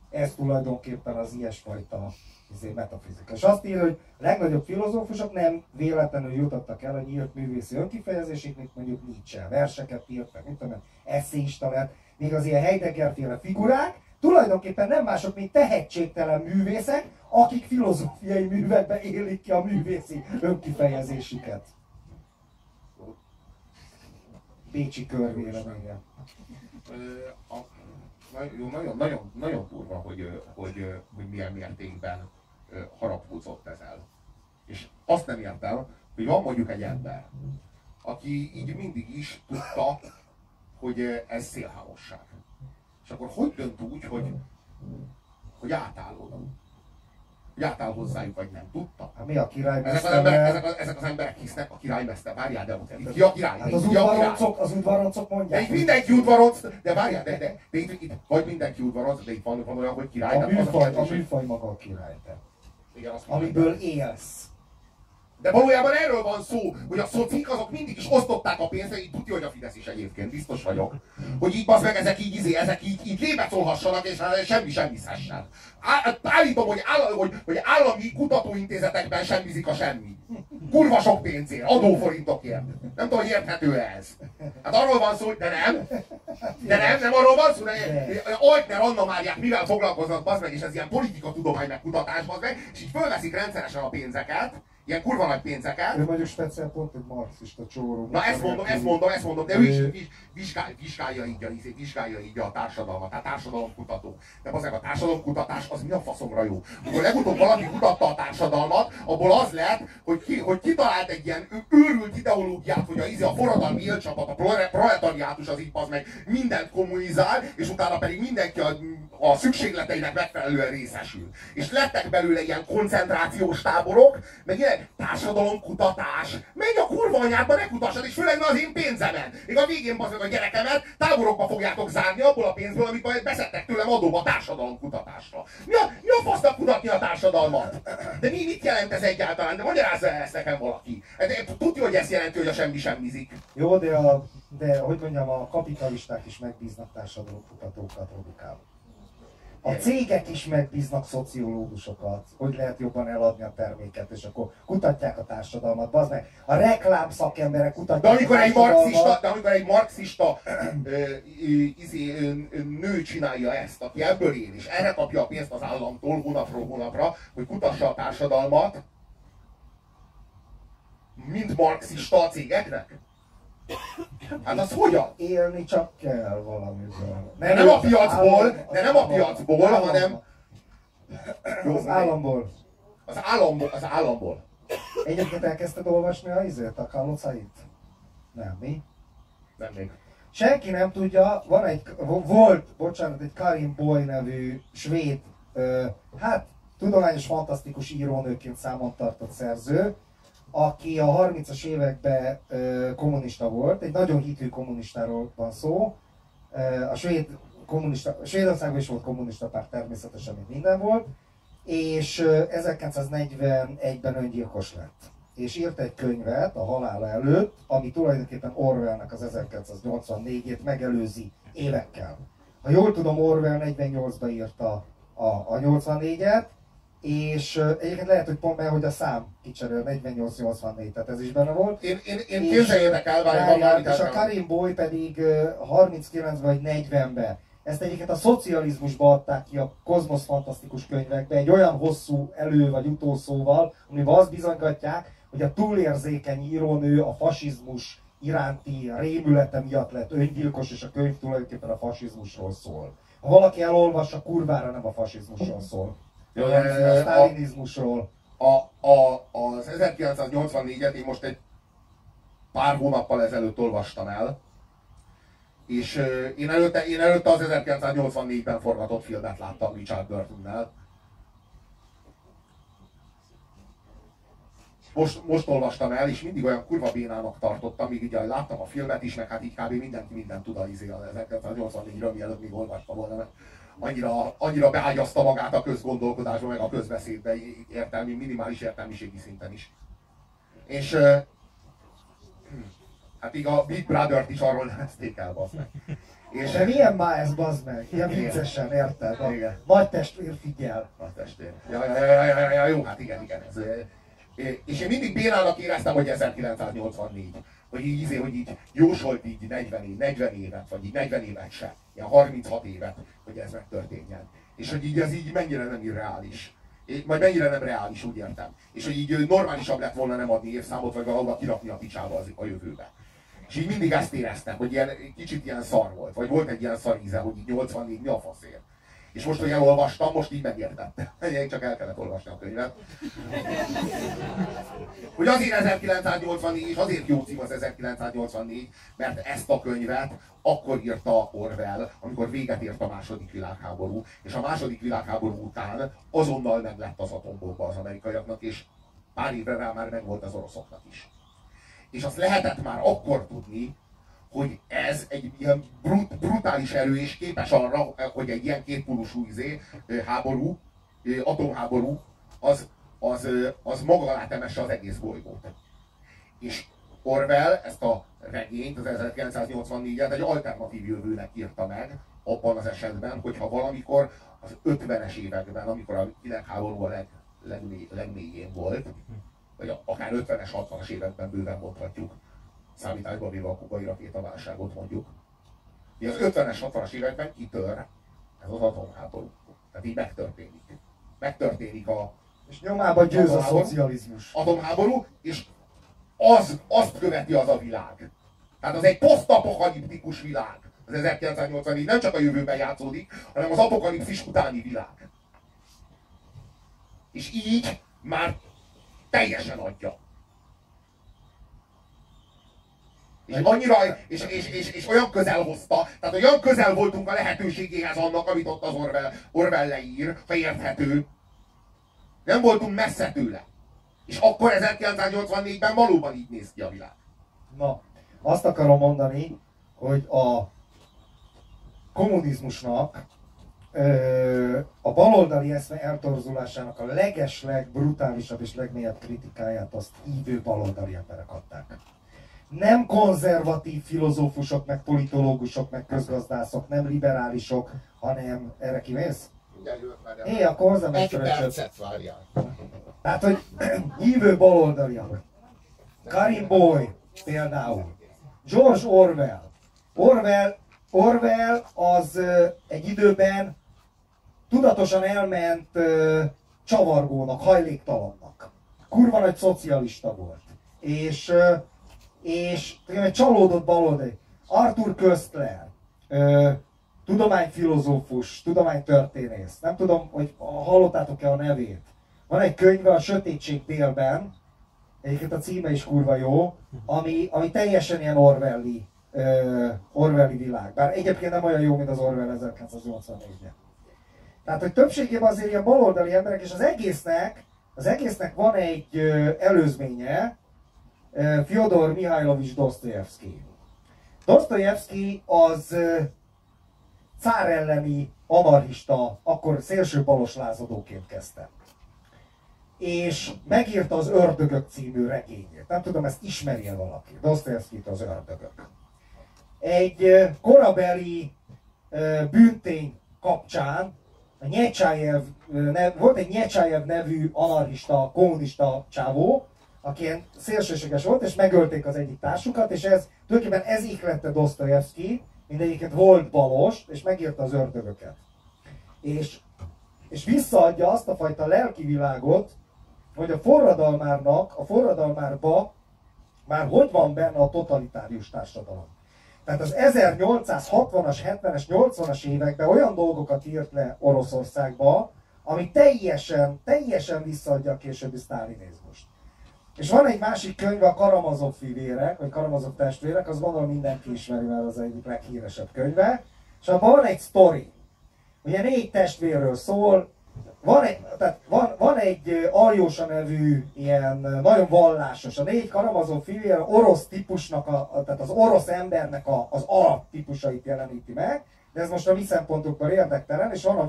Ez tulajdonképpen az ilyesfajta metafizika. És azt írja, hogy a legnagyobb filozófusok nem véletlenül jutottak el a nyílt művészi önkifejezésig, mint mondjuk Nietzsche. Verseket írt, meg mit tudom, eszéista lett, még az ilyen Heidegger-féle figurák, tulajdonképpen nem mások, mint tehetségtelen művészek, akik filozófiai művekbe élik ki a művészi önkifejezésüket. Bécsi körvéleménye. Nagyon durva, hogy milyen mértékben harapódzott ezzel. És azt nem ért el, hogy van mondjuk egy ember, aki így mindig is tudta, hogy ez szélhámosság. És akkor hogy dönt úgy, hogy átáll hozzájuk, vagy nem tudta? Hát mi a ezek az emberek hisznek, a királymester, várjál, de ki a király? Hát az udvaroncok mondják. De itt mindenki udvaronc, de várjál, de itt vagy mindenki udvaronc, de itt van olyan, hogy király. A műfaj maga a király, te. Igen, amiből élsz. De valójában erről van szó, hogy a szocik azok mindig is osztották a pénzt, így tudja, hogy a Fidesz is egyébként, biztos vagyok. Hogy így bazd meg, ezek így lébecolhassanak, és semmi semmizessen. Állítom, hogy állami kutatóintézetekben semmizik a semmi. Kurva sok pénzért, adóforintokért. Nem tudom, hogy érthető ez. Hát arról van szó, hogy de nem arról van szó, Altner Anna Máriát mivel foglalkoznak, bazd meg, és ez ilyen politikatudomány megkutatás, bazd meg, és így fölveszik rendszeresen a pénzeket, ilyen kurva nagy pénzeket. Ő mondjuk speciál pont egy marxista csóró. Na ezt mondom, de ő is vizsgálja így a társadalmat, tehát társadalomkutató. De azért a társadalomkutatás az mi a faszomra jó? Amikor legutóbb valaki kutatta a társadalmat, abból az lett, hogy kitalált egy ilyen őrült ideológiát, hogy a forradalmi élcsapat, a proletariátus az itt az meg mindent kommunizál, és utána pedig mindenki a szükségleteinek megfelelően részesül. És lettek belőle ilyen koncentrációs táborok, meg ilyen társadalomkutatás. Menj a kurva anyádba, ne kutassad, és főleg ne az én pénzemen. Még a végén bazd meg a gyerekemet táborokba fogjátok zárni abból a pénzből, amit majd beszedtek tőlem adóba, társadalomkutatásra. társadalomkutatásra. Mi a fasznak kutatni a társadalmat? De mit jelent ez egyáltalán? De magyarázza el ezt nekem valaki. Tudja, hogy ezt jelenti, hogy a semmi semmizik. Jó, de hogy mondjam, a kapitalisták is megbíznak társadalomkutatókat, Robikában. A cégek is megbíznak szociológusokat, hogy lehet jobban eladni a terméket, és akkor kutatják a társadalmat, bazd meg. A reklám szakemberek kutatják a társadalmat. De amikor egy marxista nő csinálja ezt, aki ebből él, és erre kapja a pénzt az államtól hónapról hónapra, hogy kutassa a társadalmat, mint marxista a cégeknek? Hát az hogyan? Élni csak kell valamiből. Nem a piacból, de nem a piacból, hanem... Az államból. Az államból, az államból. Egyébként elkezdted olvasni a izét, a Kanucait? Nem, mi? Nem még. Senki nem tudja, van egy, egy Karin Boye nevű svéd, hát tudományos fantasztikus írónőként számon tartott szerző, aki a 30-as években kommunista volt, egy nagyon hitű kommunistáról van szó. A svéd kommunista, Svédországban is volt kommunista párt természetesen, mint minden volt, és 1941-ben öngyilkos lett. És írt egy könyvet a halála előtt, ami tulajdonképpen Orwellnek az 1984-ét megelőzi évekkel. Ha jól tudom, Orwell 48-ban írta a 84-et, és egyébként lehet, hogy pont mert, hogy a szám kicserül, 48-84, tehát ez is benne volt. Én képzeljétek elvárjában. És a Karin Boye pedig 39-ben vagy 40-ben. Ezt egyébként a szocializmusba adták ki a Kozmosz fantasztikus könyvekbe, egy olyan hosszú elő- vagy utószóval, amiben azt bizonygatják, hogy a túlérzékeny írónő a fasizmus iránti rémülete miatt lett öngyilkos, és a könyv tulajdonképpen a fasizmusról szól. Ha valaki elolvassa, kurvára nem a fasizmusról szól. Jó, a sztálinizmusról. Az 1984-et én most egy pár hónappal ezelőtt olvastam el, és én előtte az 1984-ben forgatott filmet láttam Richard Burtonnel. Most olvastam el, és mindig olyan kurva bénának tartottam, míg ugye láttam a filmet is, meg hát így kb. Mindenki mindent tud az 1984-ről, mielőtt még olvastam volna, mert annyira beágyazta magát a közgondolkodásba, meg a közbeszédbe értelmi, minimális értelmiségi szinten is. És hát így a Big Brother-t is arról nevezték el, bazd meg. És de milyen már ez, bazd meg? Ilyen viccesen, érted? Nagy testvér figyel. Nagy testvér. Ja, jó, hát igen. És én mindig bénának éreztem, hogy 1984. Hogy így jósolt így 40 évet, vagy így 40 évet se, ilyen 36 évet, hogy ez megtörténjen. És hogy így ez így mennyire nem irreális. Majd mennyire nem reális, úgy értem. És hogy így normálisabb lett volna nem adni évszámot, vagy valahol kirakni a picsába a jövőbe. És így mindig ezt éreztem, hogy ilyen, kicsit ilyen szar volt, vagy volt egy ilyen szar íze, hogy így 84 mi a faszért. És most, hogy elolvastam, most így megértettem. Én csak el kellett olvasni a könyvet. Hogy azért 1984, és azért jó cím az 1984, mert ezt a könyvet akkor írta Orwell, amikor véget ért a második világháború, és a második világháború után azonnal meg lett az atombomba az amerikaiaknak, és pár évre rá már megvolt az oroszoknak is. És azt lehetett már akkor tudni, hogy ez egy ilyen brutális erő, és képes arra, hogy egy ilyen kétpólusú háború, atomháború, az maga alá temesse az egész bolygót. És Orwell ezt a regényt, az 1984-et egy alternatív jövőnek írta meg, abban az esetben, hogyha valamikor az 50-es években, amikor a világháború a legmélyén volt, vagy akár 50-es, 60-as években bőven mondhatjuk, számításba véve a kubai rakétaválságot mondjuk, hogy az 50-es, 60-as években kitör ez az atomháború. Tehát így megtörténik. Megtörténik a... És nyomába győz a szocializmus. Atomháború, és azt követi az a világ. Tehát az egy posztapokaliptikus világ. Az 1984 nem csak a jövőben játszódik, hanem az apokalipszis utáni világ. És így már teljesen adja. És annyira, és olyan közel hozta, tehát olyan közel voltunk a lehetőségéhez annak, amit ott az Orwell leír, ha érthető. Nem voltunk messze tőle. És akkor 1984-ben valóban így néz ki a világ. Na, azt akarom mondani, hogy a kommunizmusnak a baloldali eszme eltorzulásának a legeslegbrutálisabb és legmélyebb kritikáját azt hívő baloldali emberek adták. Nem konzervatív filozófusok, meg politológusok, meg közgazdászok, nem liberálisok, hanem erre kimész? Én a konzervatív várjál. Tehát, hogy hívő baloldaliak. Karin Boye például. George Orwell. Orwell az egy időben tudatosan elment csavargónak, hajléktalannak. Kurva nagy szocialista volt. És csalódott baloldali. Arthur Koestler, tudományfilozófus, tudománytörténész. Nem tudom, hogy hallottátok-e a nevét. Van egy könyve, A sötétség délben, egyébként a címe is kurva jó, ami teljesen ilyen Orwelli világ. Bár egyébként nem olyan jó, mint az Orwell 1984-ben. Tehát, hogy többségében azért ilyen baloldali emberek, és az egésznek van egy előzménye, Fyodor Mihályovics Dostoyevsky. Dostoyevsky az cár elleni anarchista, akkor szélsőbalos lázadóként kezdte. És megírta az Ördögök című regényét. Nem tudom, ezt ismerje valaki. Dostoyevskyt, az Ördögök. Egy korabeli bűntény kapcsán volt egy Nyecsájev nevű anarchista, kommunista csávó, aki ilyen szélsőséges volt, és megölték az egyik társukat, és tulajdonképpen ez ihlette Dostoyevsky, mindegyiket volt balos, és megírta az Ördögöket. És visszaadja azt a fajta lelki világot, hogy a forradalmárba már hogy van benne a totalitárius társadalom. Tehát az 1860-as, 70-es, 80-as években olyan dolgokat írt le Oroszországba, ami teljesen visszaadja a későbbi sztálinizmust. És van egy másik könyv, a Karamazov fivérek, vagy Karamazov testvérek, az gondolom mindenki ismeri, mert az egyik leghíresebb könyve. És abban van egy sztori. Ugye 4 testvérről szól, van egy Aljósa nevű, ilyen nagyon vallásos, a 4 Karamazov fivér orosz típusnak, tehát az orosz embernek az alaptípusait jeleníti meg, de ez most a mi szempontunkban érdektelen, és van a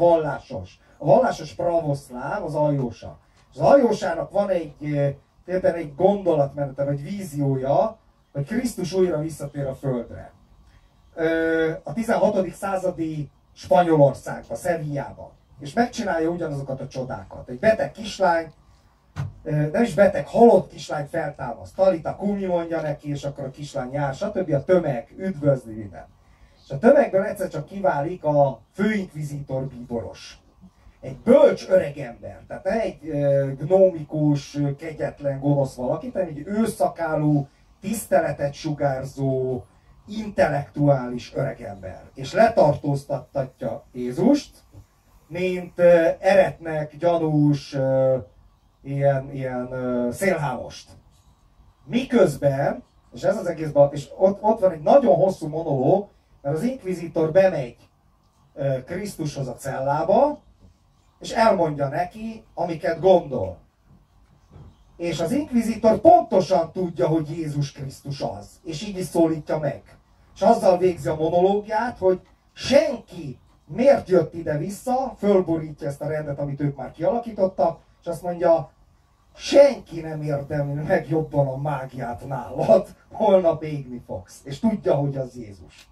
vallásos pravoszláv, az Aljósa. Az Aljósának van egy gondolatmenete, vagy víziója, hogy Krisztus újra visszatér a Földre. A 16. századi Spanyolországba, Szevillába. És megcsinálja ugyanazokat a csodákat. Egy beteg kislány, nem is beteg, halott kislány feltámaszt. Talita Kumi mondja neki, és akkor a kislány jár, stb. A tömeg üdvözli minden. És a tömegből egyszer csak kiválik a főinkvizítor bíboros. Egy bölcs öregember, tehát nem egy gnómikus, kegyetlen, gonosz valaki, hanem egy őszakálú, tiszteletet sugárzó, intellektuális öregember. És letartóztattatja Jézust, mint eretnek gyanús ilyen szélhámost. Miközben, és ez az egész, és ott van egy nagyon hosszú monológ, mert az inkvizítor bemegy Krisztushoz a cellába, és elmondja neki, amiket gondol. És az inkvizítor pontosan tudja, hogy Jézus Krisztus az, és így is szólítja meg. És azzal végzi a monológiát, hogy senki miért jött ide-vissza, fölborítja ezt a rendet, amit ők már kialakítottak, és azt mondja, senki nem érdemli meg jobban a mágiát nálad, holnap égni fogsz. És tudja, hogy az Jézus.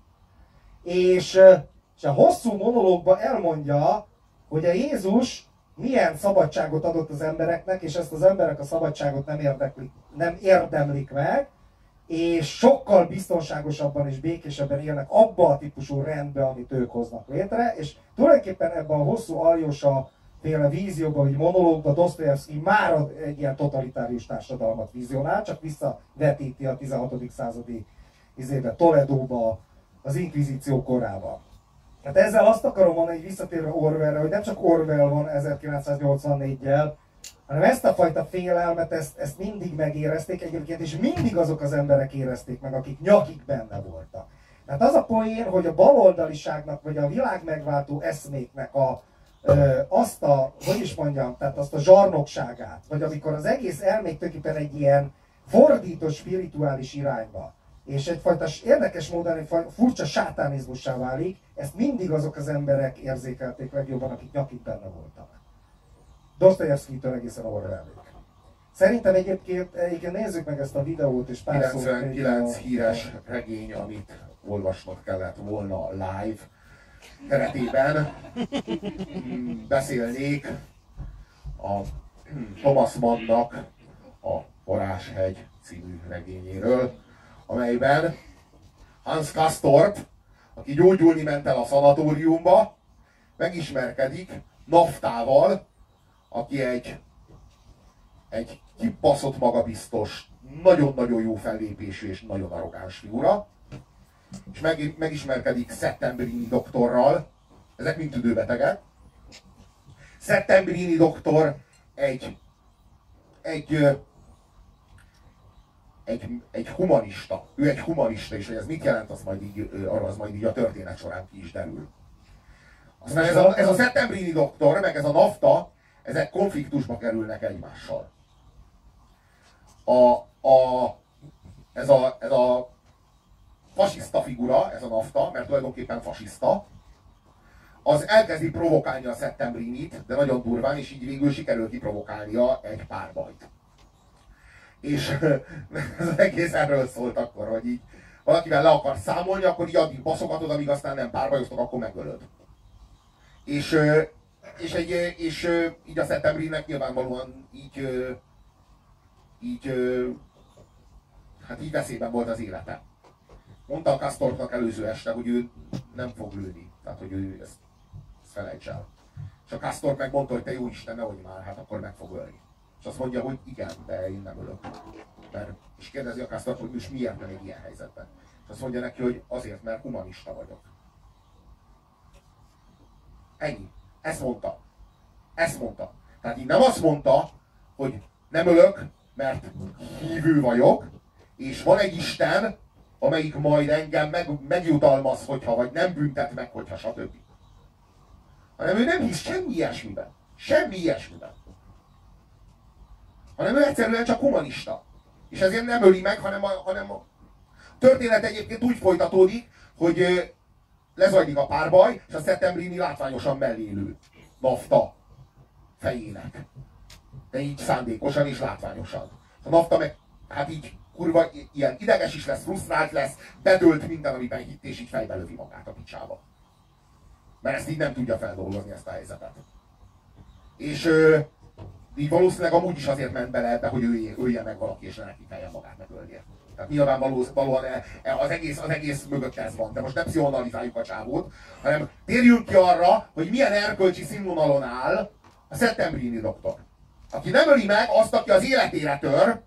És a hosszú monológban elmondja, hogy a Jézus milyen szabadságot adott az embereknek, és ezt az emberek a szabadságot nem érdemlik meg, és sokkal biztonságosabban és békésebben élnek abba a típusú rendbe, amit ők hoznak létre, és tulajdonképpen ebben a hosszú Aljósa féle vízióban, vagy monológban Dostoyevsky már egy ilyen totalitárius társadalmat vizionál, csak visszavetíti a 16. századi Toledóba, az inkvizíció korába. Hát ezzel azt akarom mondani, hogy visszatérve Orwellre, hogy nem csak Orwell van 1984-jel, hanem ezt a fajta félelmet, ezt mindig megérezték egyébként, és mindig azok az emberek érezték meg, akik nyakig benne voltak. Tehát az a poén, hogy a baloldaliságnak, vagy a világ megváltó eszméknek azt a zsarnokságát, vagy amikor az egész elmék tulajdonképpen egy ilyen fordító spirituális irányba, és egyfajta érdekes módon egy furcsa sátánizmussá válik, ezt mindig azok az emberek érzékelték legjobban, akik nyakig benne voltak. Dostoyevskytől egészen Orwellig. Szerintem egyébként nézzük meg ezt a videót, és pár 99 híres regény, amit olvasnod kellett volna live keretében. Beszélnék a Thomas Mannnak a Varázshegy című regényéről, amelyben Hans Kastort, aki gyógyulni ment el a szanatóriumba, megismerkedik Naftával, aki egy kibaszott magabiztos, nagyon-nagyon jó fellépésű és nagyon arrogáns figura, és megismerkedik Settembrini doktorral, ezek mind tüdőbetegek. Settembrini doktor egy humanista. Ő egy humanista, és hogy ez mit jelent, az majd így, arra az majd így a történet során ki is derül. Aztán ez a Settembrini doktor, meg ez a Nafta, ezek konfliktusba kerülnek egymással. Ez a fasiszta figura, ez a Nafta, mert tulajdonképpen fasiszta, az elkezdi provokálni a Settembrinit, de nagyon durván, és így végül sikerül kiprovokálnia egy párbajt. És az egész erről szólt akkor, hogy így valakivel le akar számolni, akkor így addig baszogatod, amíg aztán nem párbajoztok, akkor megölöd. És így a Settembrinnek nyilvánvalóan így veszélyben volt az élete. Mondta a Kastornak előző este, hogy ő nem fog lőni. Tehát, hogy ő ezt felejts el. És a Kastor megmondta, hogy te jó Isten, nehogy már, hát akkor meg fog ölni. És azt mondja, hogy igen, de én nem ölök. És kérdezi a Kastort, hogy most miért nem egy ilyen helyzetben. És azt mondja neki, hogy azért, mert humanista vagyok. Ennyi. Ezt mondta. Tehát így nem azt mondta, hogy nem ölök, mert hívő vagyok, és van egy Isten, amelyik majd engem megjutalmaz, hogyha, vagy nem büntet meg, hogyha, stb. Hanem ő nem hisz semmi ilyesmiben. Semmi ilyesmiben. Hanem ő egyszerűen csak humanista. És ezért nem öli meg, hanem a történet egyébként úgy folytatódik, hogy lezajlik a párbaj, és a Settembrini látványosan mellélő Nafta fejének. De így szándékosan és látványosan. A Nafta meg, hát így kurva ilyen ideges is lesz, frusztrált lesz, bedölt minden, amiben hitt, és így fejbe lövi magát a picsába. Mert ezt így nem tudja feldolgozni, ezt a helyzetet. És így valószínűleg amúgy is azért ment bele ebbe, hogy ő ölje meg valaki, és ne neki kelljen magát megölnie. Tehát nyilván valóan az egész mögött ez van. De most nem pszichonalizáljuk a csávót, hanem térjünk ki arra, hogy milyen erkölcsi színvonalon áll a Settembrini doktor. Aki nem öli meg azt, aki az életére tör,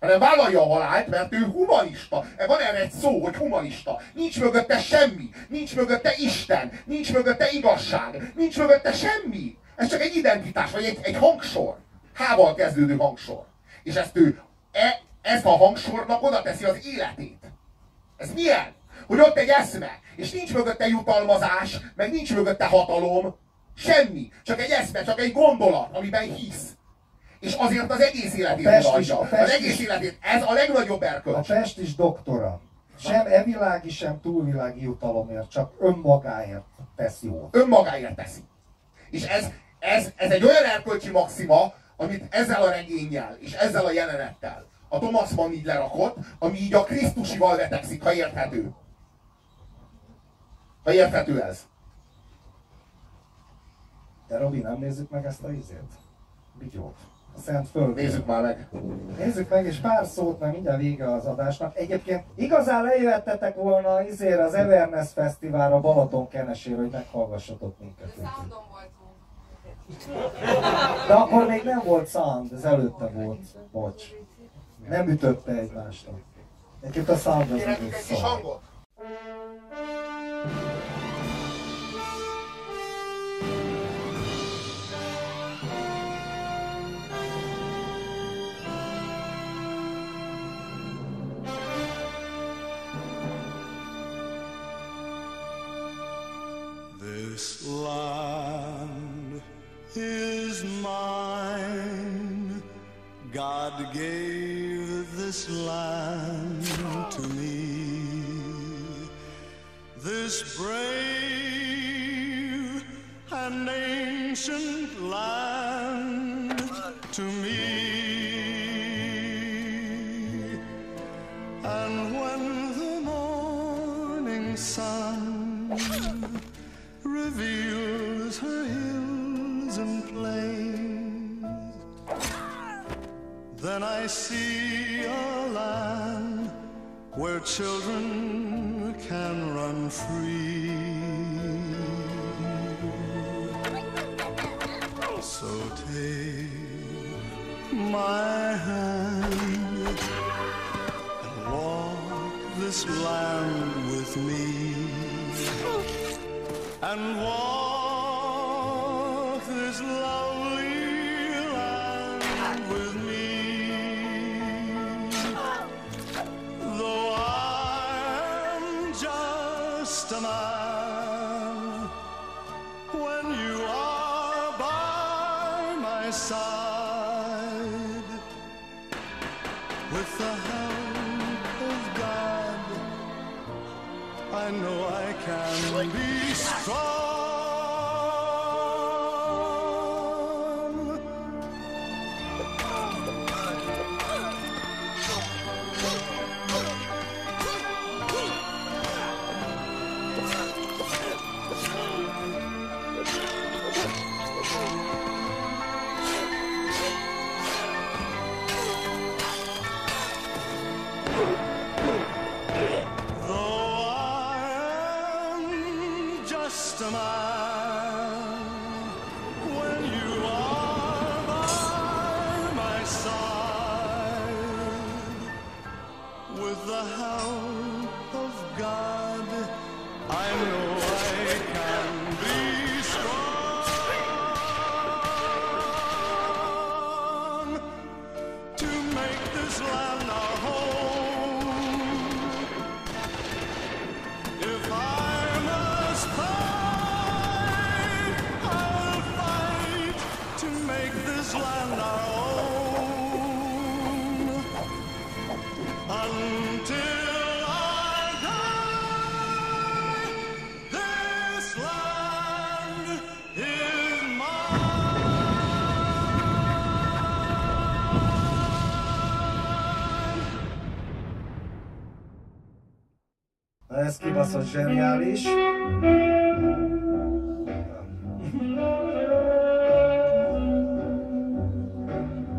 hanem vállalja a halált, mert ő humanista. Van erre egy szó, hogy humanista. Nincs mögötte semmi. Nincs mögötte Isten. Nincs mögötte igazság. Nincs mögötte semmi. Ez csak egy identitás, vagy egy hangsor. Hával kezdődő hangsor. És ezt ő ezt a hangsornak oda teszi az életét. Ez milyen? Hogy ott egy eszme, és nincs mögötte jutalmazás, meg nincs mögötte hatalom. Semmi. Csak egy eszme, csak egy gondolat, amiben hisz. És azért az egész életét adja. Az egész életét. Ez a legnagyobb erkölcs. A pestis doktora. Sem evilági, sem túlvilági jutalomért, csak önmagáért teszi jót. Önmagáért teszi. És ez egy olyan erkölcsi maxima, amit ezzel a regénnyel és ezzel a jelenettel a Thomas Mann így lerakott, ami így a Krisztusival vetekszik, ha érthető. Ha érthető ez. De Robi, nem nézzük meg ezt a izét? Bigyót. A Szent Föld. Nézzük már meg. Nézzük meg, és pár szót, mert mindjárt vége az adásnak. Egyébként igazán lejöttetek volna az Everness Fesztiválra, Balaton Kenesére, hogy meghallgassatok minket. Soundon voltunk. De akkor még nem volt sound, ez előtte volt. Bocs. Nem ütötte egymást. Egyébként a sound az egész szó. Kis hangot? This land is mine. God gave this land to me. ancient land to me. And when the morning sun reveals her hills and plains, then I see a land where children can run free. So take my hand and walk this land with me, and walk this lovely land with me. Though I am just a man, when you are by my side, with the help of God, I know I can be strong. Ez kibaszott zseniális.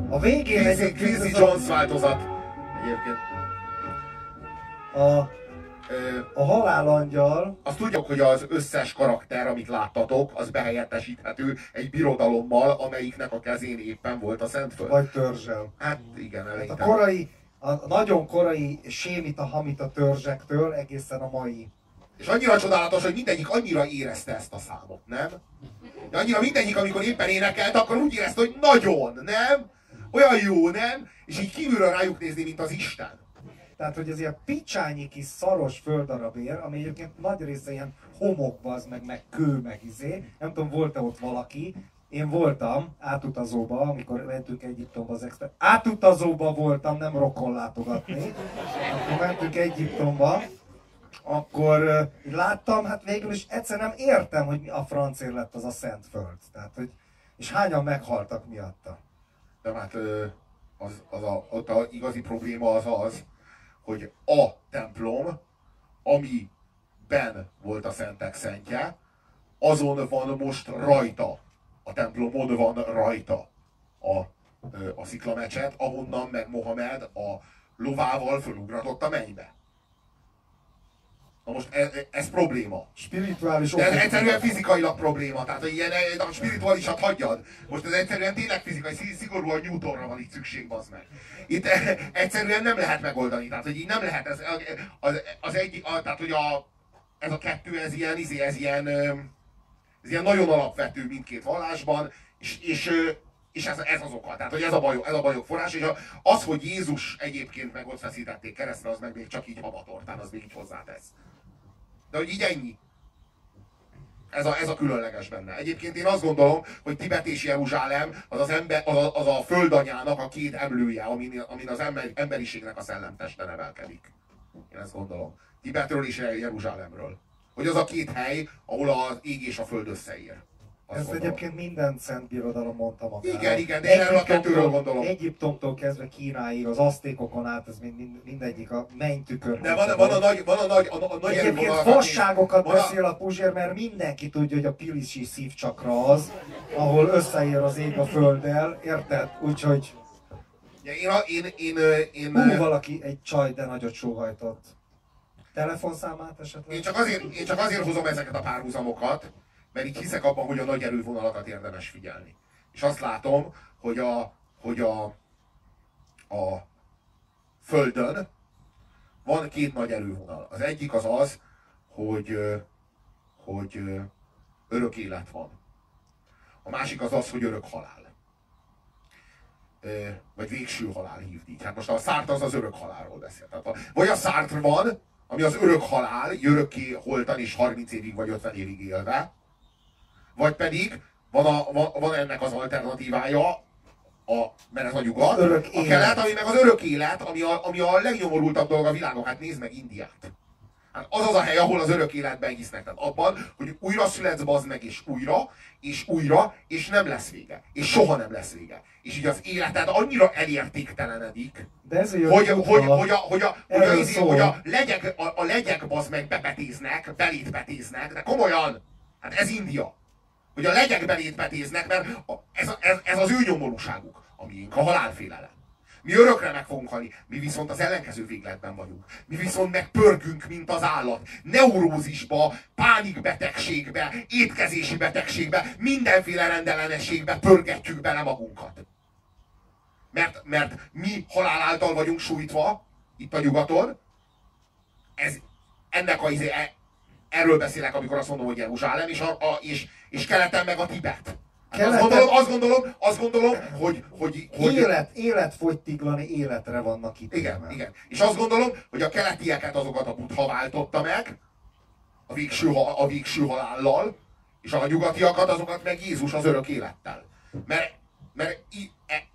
A végén ez egy Quincy Jones változat. Egyébként. A halálangyal... Azt tudjuk, hogy az összes karakter, amit láttatok, az behelyettesíthető egy birodalommal, amelyiknek a kezén éppen volt a Szentföld. Vagy törzsel. Hát igen, elég. Hát a korai... A nagyon korai sémita-hamita törzsektől egészen a mai. És annyira csodálatos, hogy mindegyik annyira érezte ezt a számot, nem? De annyira mindegyik, amikor éppen énekelt, akkor úgy érezte, hogy nagyon, nem? Olyan jó, nem? És így kívülről rájuk nézni, mint az Isten. Tehát, hogy ez ilyen picsányi kis szaros földarabér, ami egyébként nagy része ilyen homokbaz, meg kő, meg izé. Nem tudom, volt-e ott valaki. Én voltam átutazóba, amikor mentünk Egyiptomba az expert. Átutazóba voltam, nem rokon látogatni. Akkor mentünk Egyiptomba, akkor láttam, hát végül is egyszer nem értem, hogy mi a francért lett az a Szentföld. Tehát, hogy, és hányan meghaltak miatta. De hát ott az igazi probléma az az, hogy a templom, amiben volt a szentek szentje, azon van most rajta. A templomon van rajta a sziklamecset, ahonnan meg Mohamed a lovával fölugratott a mennybe. Na most ez probléma. Spirituális. De ez egyszerűen fizikailag probléma. Tehát, hogy ilyen a spirituálisat hagyjad. Most ez egyszerűen tényleg fizikai, szigorúan Newtonra van itt szükség, bazd meg. Itt egyszerűen nem lehet megoldani. Tehát, hogy így nem lehet. Ez a kettő, ez ilyen nagyon alapvető mindkét vallásban, és ez az oka. Tehát, hogy ez a bajok forrás, és az, hogy Jézus egyébként meg ott feszítették keresztre, az meg még csak így habatortán, az még így hozzátesz. De hogy így ennyi. Ez a különleges benne. Egyébként én azt gondolom, hogy Tibet és Jeruzsálem az a földanyának a két emlője, amin az emberiségnek a szellemteste nevelkedik. Én ezt gondolom. Tibetről és Jeruzsálemről. Hogy az a két hely, ahol az ég és a föld összeér. Ez egyébként minden szent birodalom mondta magára. Igen, igen, de erről a kettőről gondolom. Egyiptomtól kezdve Kínáig, az asztékokon át, ez mindegyik a mennytükör. De van a nagy egyébként fasságokat beszél a Puzsér, mert mindenki tudja, hogy a pilisi szívcsakra az, ahol összeér az ég a földdel, érted? Úgyhogy... Hú, valaki egy csaj, de nagyot sóhajtott. Telefonszámát esetleg? Én csak azért hozom ezeket a párhuzamokat, mert így hiszek abban, hogy a nagy erővonalakat érdemes figyelni. És azt látom, hogy a Földön van két nagy erővonal. Az egyik az az, hogy örök élet van. A másik az az, hogy örök halál. Vagy végső halál hívd így. Hát most a Sartre az örök halálról beszél. Tehát vagy a Sartre van, ami az örök halál, örökké holtan és 30 évig vagy 50 évig élve, vagy pedig van ennek az alternatívája, mert ez a nyugat, a kelet, ami meg az örök élet, ami a legnyomorultabb dolga a világon. Hát nézd meg Indiát. Hát az az a hely, ahol az örök életben hisznek. Tehát abban, hogy újra születsz, bazd meg, és újra, és újra, és nem lesz vége. És soha nem lesz vége. És így az életed annyira elértéktelenedik, hogy a legyek bazd meg bebetéznek, belétbetéznek, de komolyan, hát ez India. Hogy a legyek belétbetéznek, mert ez az ő nyomorúságuk, amiénk a halálfélelem. Mi örökre meg fogunk halni, mi viszont az ellenkező végletben vagyunk. Mi viszont megpörgünk, mint az állat. Neurózisba, pánikbetegségbe, étkezési betegségbe, mindenféle rendellenességbe pörgetjük bele magunkat. Mert mi halál által vagyunk sújtva, itt a nyugaton. Erről beszélek, amikor azt mondom, hogy Jeruzsálem, és keleten meg a Tibet. Azt gondolom, hogy életfogytiglani életre vannak itt. Igen, igen. És azt gondolom, hogy a keletieket azokat a Buddha váltotta meg, a végső halállal, és a nyugatiakat azokat meg Jézus az örök élettel. Mert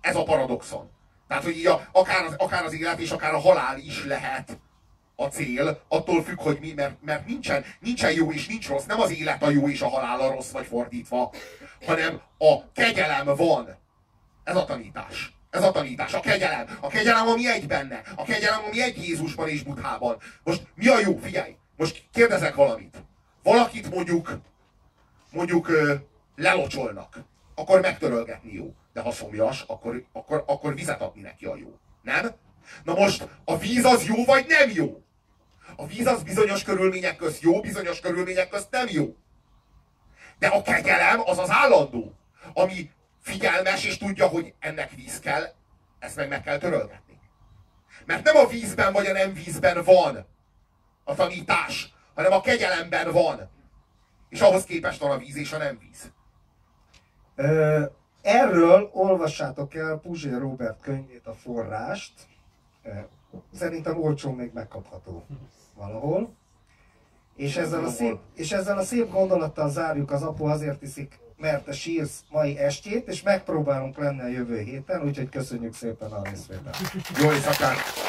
ez a paradoxon. Tehát, hogy így akár az élet és akár a halál is lehet a cél, attól függ, hogy mi, mert nincsen jó és nincs rossz, nem az élet a jó és a halál a rossz, vagy fordítva, hanem a kegyelem van. Ez a tanítás. Ez a tanítás. A kegyelem. A kegyelem, ami egy benne. A kegyelem, ami egy Jézusban és Buddhában. Most mi a jó? Figyelj! Most kérdezek valamit. Valakit mondjuk lelocsolnak. Akkor megtörölgetni jó. De ha szomjas, akkor vizet adni neki a jó. Nem? Na most a víz az jó vagy nem jó? A víz az bizonyos körülmények közt jó, bizonyos körülmények közt nem jó. De a kegyelem az az állandó, ami figyelmes és tudja, hogy ennek víz kell, ezt meg kell törölgetni. Mert nem a vízben vagy a nem vízben van a tanítás, hanem a kegyelemben van. És ahhoz képest van a víz és a nem víz. Erről olvassátok el Puzsér Róbert könyvét, a Forrást. Szerintem olcsón még megkapható valahol. És ezzel a szép gondolattal zárjuk az Apu azért iszik, mert te sírsz mai estjét, és megpróbálunk lenni a jövő héten, úgyhogy köszönjük szépen a részvételt. Jó éjszakát!